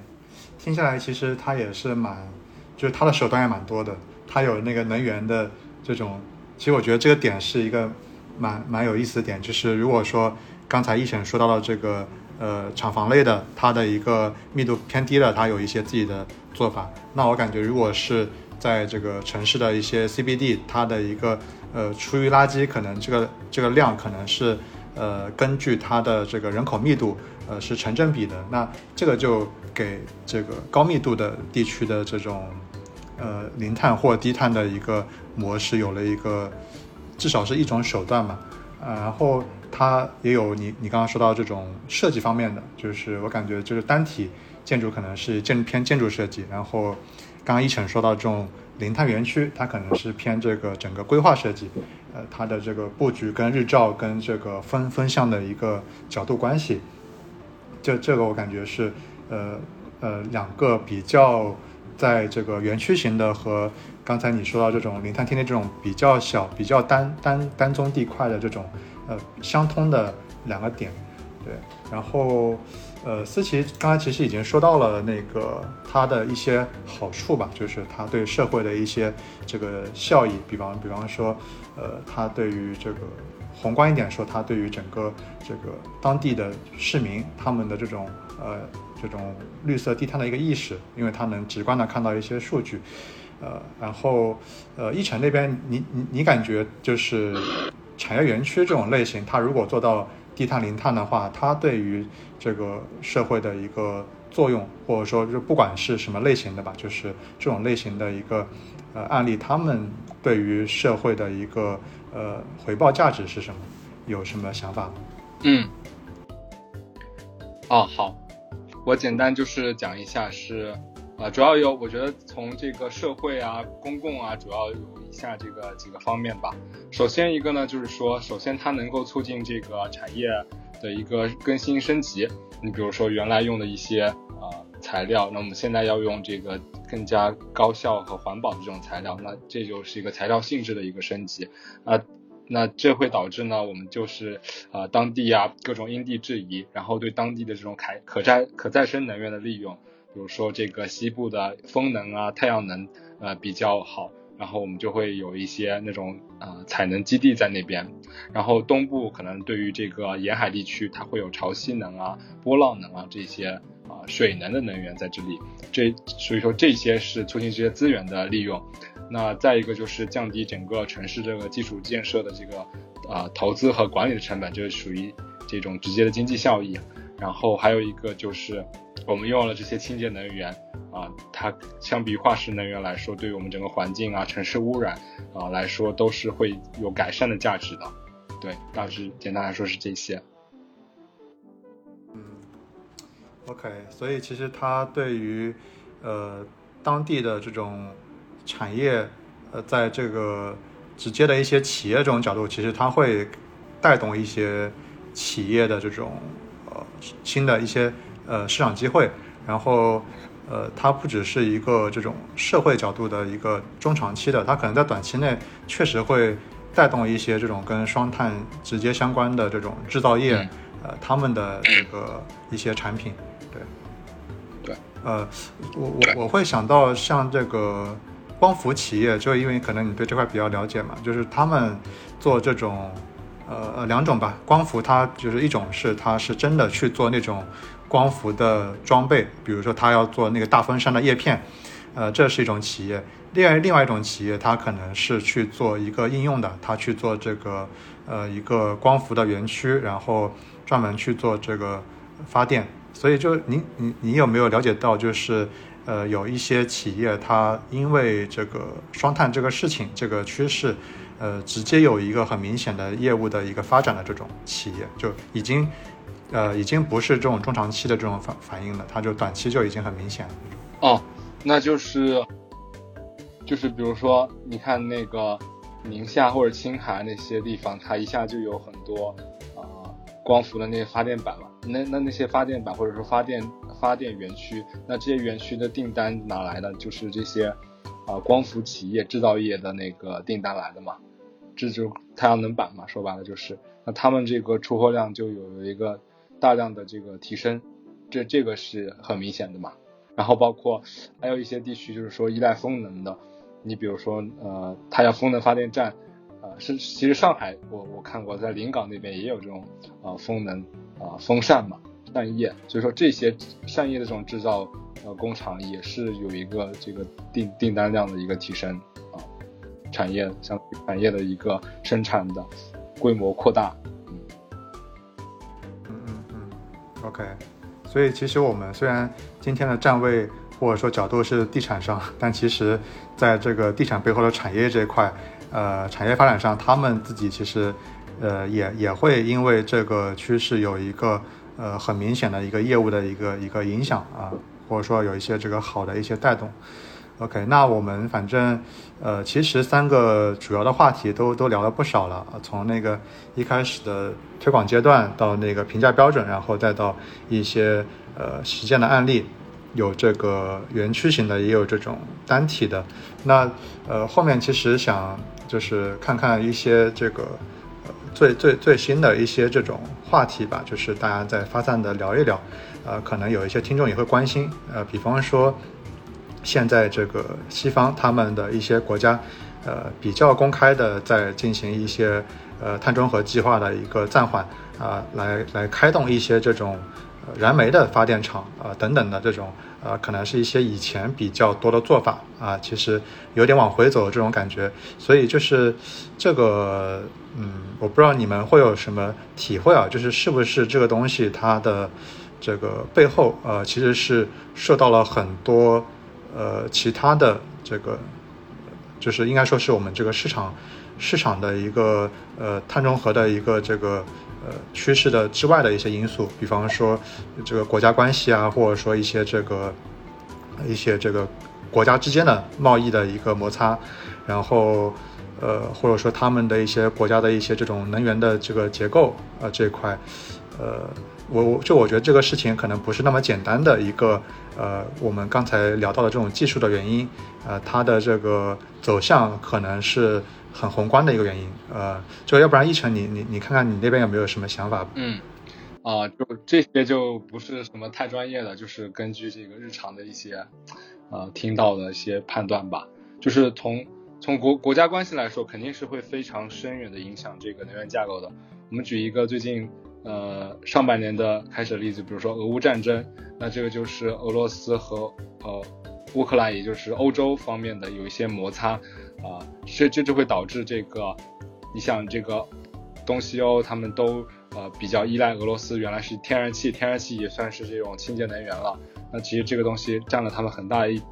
听下来其实它也是蛮，就是它的手段也蛮多的，它有那个能源的这种，其实我觉得这个点是一个蛮蛮有意思的点，就是如果说刚才一审说到了这个呃厂房类的，它的一个密度偏低的，它有一些自己的做法。那我感觉如果是在这个城市的一些 C B D， 它的一个呃厨余垃圾可能这个这个量可能是呃根据它的这个人口密度呃是成正比的。那这个就给这个高密度的地区的这种呃零碳或低碳的一个模式有了一个至少是一种手段嘛，呃、然后它也有你你刚刚说到这种设计方面的，就是我感觉就是单体建筑可能是建偏建筑设计，然后刚刚一晨说到这种零碳园区，它可能是偏这个整个规划设计，呃，它的这个布局跟日照跟这个分分项的一个角度关系，这这个我感觉是呃呃两个比较在这个园区型的和刚才你说到这种零碳天地这种比较小比较单单单宗地块的这种呃相通的两个点。对，然后呃思琪刚才其实已经说到了那个它的一些好处吧，就是它对社会的一些这个效益，比方比方说呃它对于这个宏观一点说，它对于整个这个当地的市民他们的这种呃这种绿色低碳的一个意识，因为它能直观的看到一些数据，呃，然后呃，一城那边你你你感觉就是产业园区这种类型，它如果做到低碳零碳的话，它对于这个社会的一个作用，或者说就不管是什么类型的吧，就是这种类型的一个呃案例，他们对于社会的一个呃回报价值是什么？有什么想法？嗯，哦，好。我简单就是讲一下是，呃，主要有我觉得从这个社会啊、公共啊，主要有以下这个几个方面吧。首先一个呢，就是说，首先它能够促进这个产业的一个更新升级。你比如说原来用的一些呃材料，那我们现在要用这个更加高效和环保的这种材料，那这就是一个材料性质的一个升级啊。那这会导致呢，我们就是呃当地啊各种因地制宜，然后对当地的这种可再可再生能源的利用，比如说这个西部的风能啊、太阳能呃比较好，然后我们就会有一些那种呃采能基地在那边。然后东部可能对于这个沿海地区，它会有潮汐能啊、波浪能啊这些啊、呃、水能的能源在这里，这所以说这些是促进这些资源的利用。那再一个就是降低整个城市这个基础建设的这个呃投资和管理的成本，就是属于这种直接的经济效益。然后还有一个就是我们用了这些清洁能源啊、呃，它相比于化石能源来说，对于我们整个环境啊、城市污染啊、呃、来说都是会有改善的价值的。对，大致简单来说是这些。嗯 ，OK， 所以其实它对于呃当地的这种产业呃在这个直接的一些企业这种角度，其实它会带动一些企业的这种呃新的一些呃市场机会，然后呃它不只是一个这种社会角度的一个中长期的，它可能在短期内确实会带动一些这种跟双碳直接相关的这种制造业、嗯、呃他们的这个一些产品。对对呃我我我会想到像这个光伏企业，就因为可能你对这块比较了解嘛，就是他们做这种呃两种吧，光伏它就是一种是它是真的去做那种光伏的装备，比如说它要做那个大风扇的叶片，呃这是一种企业。另外另外一种企业，它可能是去做一个应用的，它去做这个呃一个光伏的园区，然后专门去做这个发电。所以就你你你有没有了解到，就是呃，有一些企业它因为这个双碳这个事情这个趋势，呃，直接有一个很明显的业务的一个发展的这种企业，就已经，呃，已经不是这种中长期的这种反反应了，它就短期就已经很明显了。哦，那就是，就是比如说，你看那个宁夏或者青海那些地方，它一下就有很多啊、呃、光伏的那些发电板嘛，那那那些发电板或者说发电。发电园区，那这些园区的订单哪来的？就是这些，呃，光伏企业、制造业的那个订单来的嘛，这就是太阳能板嘛，说白了就是，那他们这个出货量就有一个大量的这个提升，这这个是很明显的嘛。然后包括还有一些地区就是说依赖风能的，你比如说呃，它要风能发电站，呃，是其实上海我我看过，在临港那边也有这种呃风能啊、呃、风扇嘛。扇叶，所以说这些扇叶的这种制造呃工厂也是有一个这个订订单量的一个提升啊，产业像产业的一个生产的规模扩大，嗯嗯嗯嗯 ，OK， 所以其实我们虽然今天的站位或者说角度是地产上，但其实在这个地产背后的产业这一块，呃，产业发展上，他们自己其实呃也也会因为这个趋势有一个。呃，很明显的一个业务的一个一个影响啊，或者说有一些这个好的一些带动。OK， 那我们反正呃，其实三个主要的话题都都聊了不少了，从那个一开始的推广阶段，到那个评价标准，然后再到一些呃实践的案例。有这个园区型的，也有这种单体的。那呃后面其实想就是看看一些这个、呃、最最最新的一些这种话题吧，就是大家再发散的聊一聊。呃，可能有一些听众也会关心，呃，比方说现在这个西方他们的一些国家，呃，比较公开的在进行一些呃碳中和计划的一个暂缓啊、呃，来来开动一些这种燃煤的发电厂啊、呃、等等的这种呃，可能是一些以前比较多的做法啊、呃，其实有点往回走这种感觉，所以就是这个嗯，我不知道你们会有什么体会啊，就是是不是这个东西它的这个背后呃其实是受到了很多呃其他的这个，就是应该说是我们这个市场市场的一个呃碳中和的一个这个呃趋势的之外的一些因素，比方说这个国家关系啊，或者说一些这个一些这个国家之间的贸易的一个摩擦，然后呃或者说他们的一些国家的一些这种能源的这个结构啊、呃、这一块呃。我就我觉得这个事情可能不是那么简单的一个呃，我们刚才聊到的这种技术的原因，呃，它的这个走向可能是很宏观的一个原因，呃，就要不然一晨你你你看看你那边有没有什么想法？嗯，啊、呃，就这些就不是什么太专业的，就是根据这个日常的一些呃听到的一些判断吧，就是从从国国家关系来说，肯定是会非常深远的影响这个能源架构的。我们举一个最近。呃，上半年的开始的例子，比如说俄乌战争，那这个就是俄罗斯和呃乌克兰，也就是欧洲方面的有一些摩擦，啊、呃，这这就会导致这个，你想这个东西欧他们都呃比较依赖俄罗斯，原来是天然气，天然气也算是这种清洁能源了，那其实这个东西占了他们很大一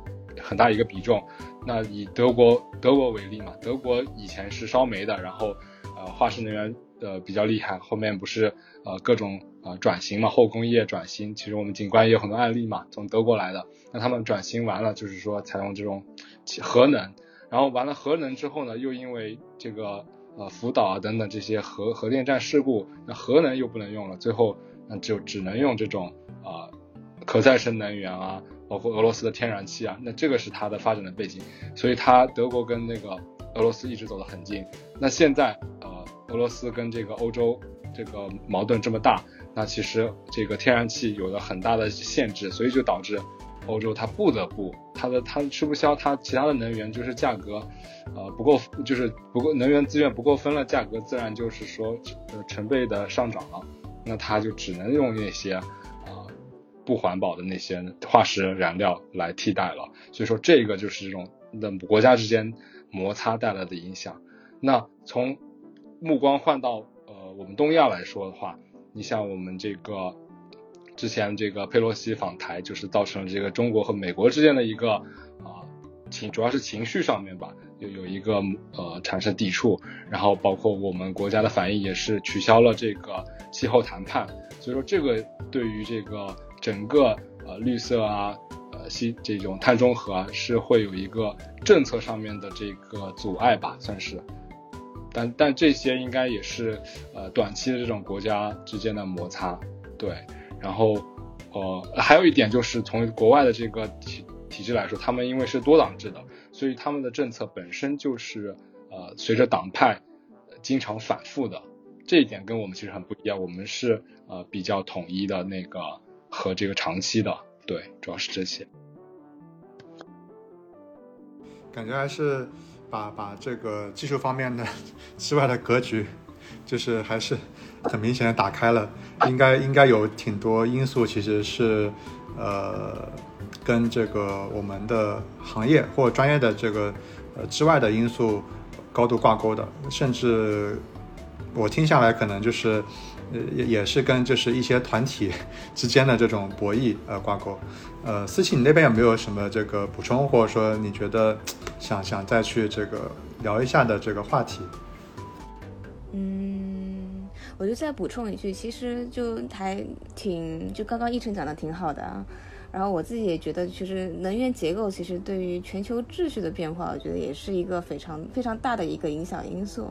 很大一个比重。那以德国德国为例嘛，德国以前是烧煤的，然后呃化石能源。呃，比较厉害，后面不是呃各种呃转型嘛，后工业转型，其实我们景观也有很多案例嘛，从德国来的，那他们转型完了，就是说采用这种核能，然后完了核能之后呢，又因为这个呃福岛啊等等这些核核电站事故，那核能又不能用了，最后那就只能用这种啊、呃、可再生能源啊，包括俄罗斯的天然气啊，那这个是它的发展的背景，所以它德国跟那个俄罗斯一直走得很近，那现在呃。俄罗斯跟这个欧洲这个矛盾这么大，那其实这个天然气有了很大的限制，所以就导致欧洲它不得不它的它吃不消，它其他的能源就是价格呃不够，就是不够能源资源不够分了，价格自然就是说呃成倍的上涨了，那它就只能用那些呃不环保的那些化石燃料来替代了，所以说这个就是这种那国家之间摩擦带来的影响。那从目光换到呃我们东亚来说的话，你像我们这个之前这个佩洛西访台，就是造成了这个中国和美国之间的一个啊情、呃，主要是情绪上面吧，有有一个呃产生抵触，然后包括我们国家的反应也是取消了这个气候谈判，所以说这个对于这个整个呃绿色啊呃这种碳中和、啊、是会有一个政策上面的这个阻碍吧，算是。但但这些应该也是呃短期的这种国家之间的摩擦，对。然后呃还有一点就是从国外的这个体体制来说，他们因为是多党制的，所以他们的政策本身就是呃随着党派经常反复的。这一点跟我们其实很不一样，我们是呃比较统一的那个和这个长期的，对，主要是这些。感觉还是。把把这个技术方面的之外的格局，就是还是很明显的打开了，应该应该有挺多因素其实是呃跟这个我们的行业或专业的这个呃之外的因素高度挂钩的，甚至我听下来可能就是也也是跟就是一些团体之间的这种博弈呃挂钩。呃，思琪你那边有没有什么这个补充，或者说你觉得想想再去这个聊一下的这个话题？嗯，我就再补充一句，其实就还挺就刚刚一晨讲的挺好的啊。然后我自己也觉得，其实能源结构其实对于全球秩序的变化，我觉得也是一个非常非常大的一个影响因素。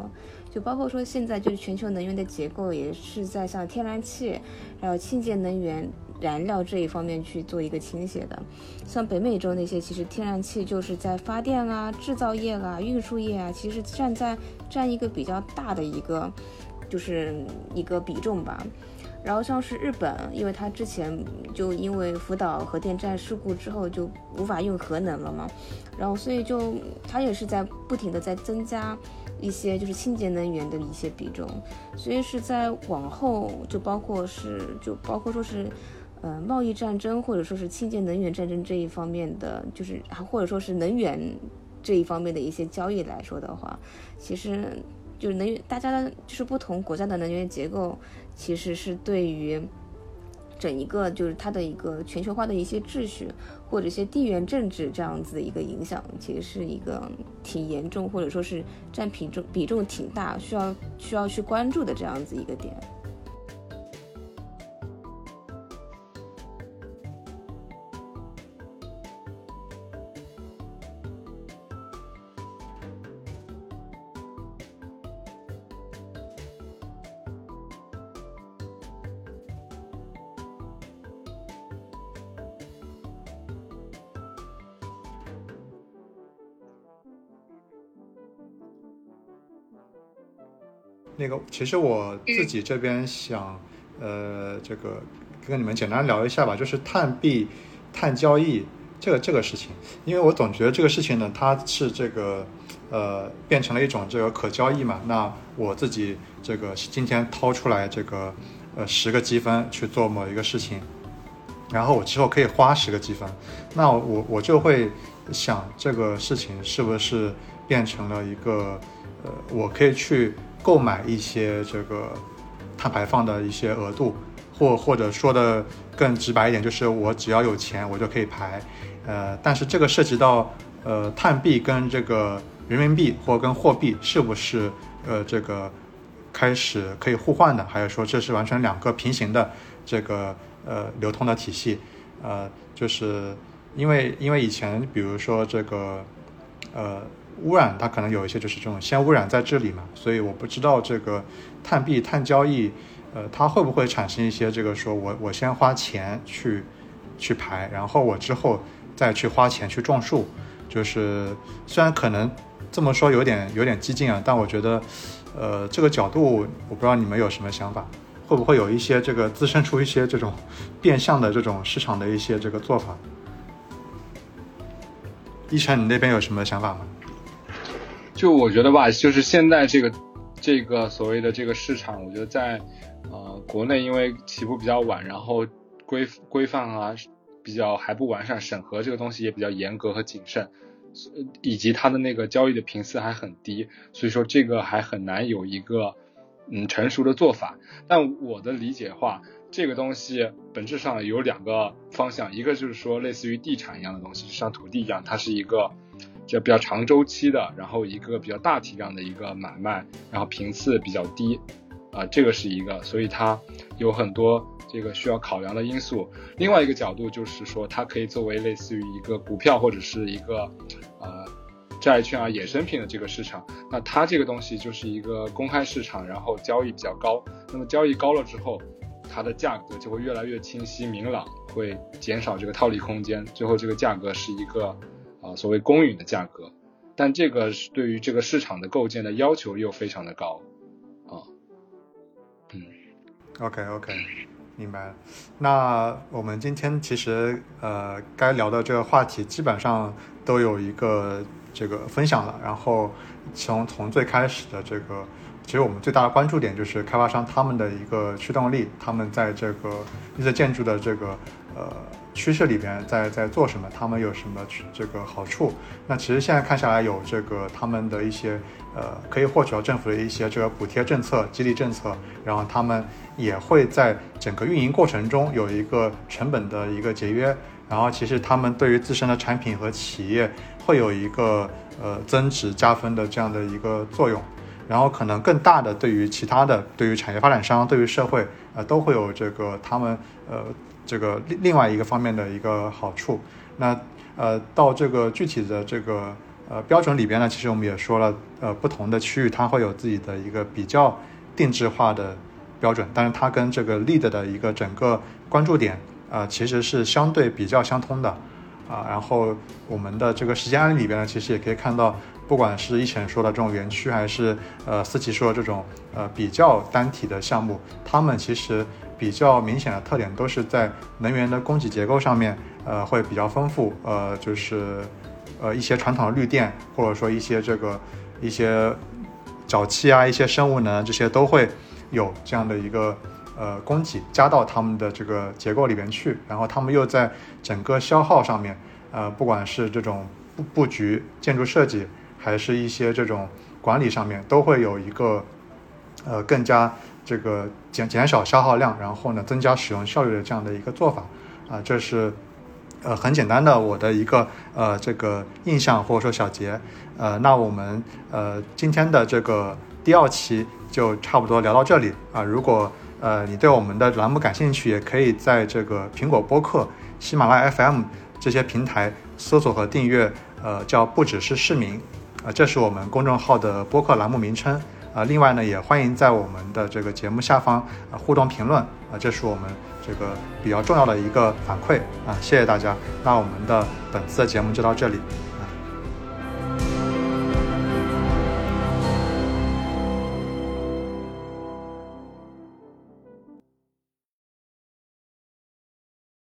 就包括说现在就是全球能源的结构也是在像天然气，还有清洁能源、燃料这一方面去做一个倾斜的。像北美洲那些，其实天然气就是在发电啊、制造业啊、运输业啊，其实占在占一个比较大的一个就是一个比重吧。然后像是日本，因为它之前就因为福岛核电站事故之后就无法用核能了嘛，然后所以就它也是在不停的在增加一些就是清洁能源的一些比重，所以是在往后就包括是就包括说是呃贸易战争或者说是清洁能源战争这一方面的，就是或者说是能源这一方面的一些交易来说的话，其实就是能源，大家的就是不同国家的能源结构，其实是对于整一个就是它的一个全球化的一些秩序或者一些地缘政治这样子的一个影响，其实是一个挺严重，或者说是占比重比重挺大，需要需要去关注的这样子一个点。那个，其实我自己这边想，呃，这个跟你们简单聊一下吧，就是碳币、碳交易这个这个事情，因为我总觉得这个事情呢，它是这个呃变成了一种这个可交易嘛。那我自己这个今天掏出来这个呃十个积分去做某一个事情，然后我之后可以花十个积分，那我我就会想这个事情是不是变成了一个呃我可以去购买一些这个碳排放的一些额度，或或者说的更直白一点，就是我只要有钱我就可以排。呃，但是这个涉及到呃碳币跟这个人民币或跟货币是不是呃这个开始可以互换的，还是说这是完全两个平行的这个呃流通的体系？呃，就是因为因为以前比如说这个呃。污染它可能有一些就是这种先污染再治理嘛，所以我不知道这个碳币碳交易呃，它会不会产生一些这个说我我先花钱去去排，然后我之后再去花钱去种树，就是虽然可能这么说有点有点激进啊，但我觉得呃这个角度我不知道你们有什么想法，会不会有一些这个滋生出一些这种变相的这种市场的一些这个做法？一晨你那边有什么想法吗？就我觉得吧，就是现在这个这个所谓的这个市场，我觉得在呃国内因为起步比较晚，然后规规范啊比较还不完善，审核这个东西也比较严格和谨慎，以及它的那个交易的频次还很低，所以说这个还很难有一个嗯成熟的做法。但我的理解话，这个东西本质上有两个方向，一个就是说类似于地产一样的东西，就像土地一样，它是一个就比较长周期的，然后一个比较大体量的一个买卖，然后频次比较低啊、呃，这个是一个，所以它有很多这个需要考量的因素。另外一个角度就是说，它可以作为类似于一个股票或者是一个呃债券啊衍生品的这个市场，那它这个东西就是一个公开市场，然后交易比较高，那么交易高了之后，它的价格就会越来越清晰明朗，会减少这个套利空间，最后这个价格是一个啊，所谓公允的价格，但这个对于这个市场的构建的要求又非常的高，啊，嗯 ，OK OK， 明白了。那我们今天其实呃该聊的这个话题基本上都有一个这个分享了，然后从从最开始的这个，其实我们最大的关注点就是开发商他们的一个驱动力，他们在这个绿色建筑的这个呃。趋势里边在在做什么，他们有什么这个好处。那其实现在看下来有这个他们的一些呃可以获取到政府的一些这个补贴政策、激励政策，然后他们也会在整个运营过程中有一个成本的一个节约，然后其实他们对于自身的产品和企业会有一个呃增值加分的这样的一个作用，然后可能更大的对于其他的对于产业发展商对于社会呃都会有这个他们呃这个另外一个方面的一个好处。那呃，到这个具体的这个呃标准里边呢，其实我们也说了，呃，不同的区域它会有自己的一个比较定制化的标准，但是它跟这个 L E E D 的一个整个关注点呃其实是相对比较相通的啊、呃。然后我们的这个实践案例里边呢，其实也可以看到，不管是一晨说的这种园区，还是呃思琪说的这种呃比较单体的项目，他们其实比较明显的特点都是在能源的供给结构上面，呃，会比较丰富，呃，就是呃一些传统的绿电，或者说一些这个一些沼气啊、一些生物能，这些都会有这样的一个呃供给加到他们的这个结构里边去，然后他们又在整个消耗上面，呃，不管是这种布布局、建筑设计，还是一些这种管理上面，都会有一个呃更加这个减减少消耗量，然后呢增加使用效率的这样的一个做法啊、呃，这是呃很简单的我的一个呃这个印象或者说小结。呃，那我们呃今天的这个第二期就差不多聊到这里啊、呃。如果呃你对我们的栏目感兴趣，也可以在这个苹果播客、喜马拉雅 F M 这些平台搜索和订阅呃叫不只是市民啊、呃，这是我们公众号的播客栏目名称。啊，另外呢，也欢迎在我们的这个节目下方啊互动评论啊，这是我们这个比较重要的一个反馈啊，谢谢大家。那我们的本次的节目就到这里。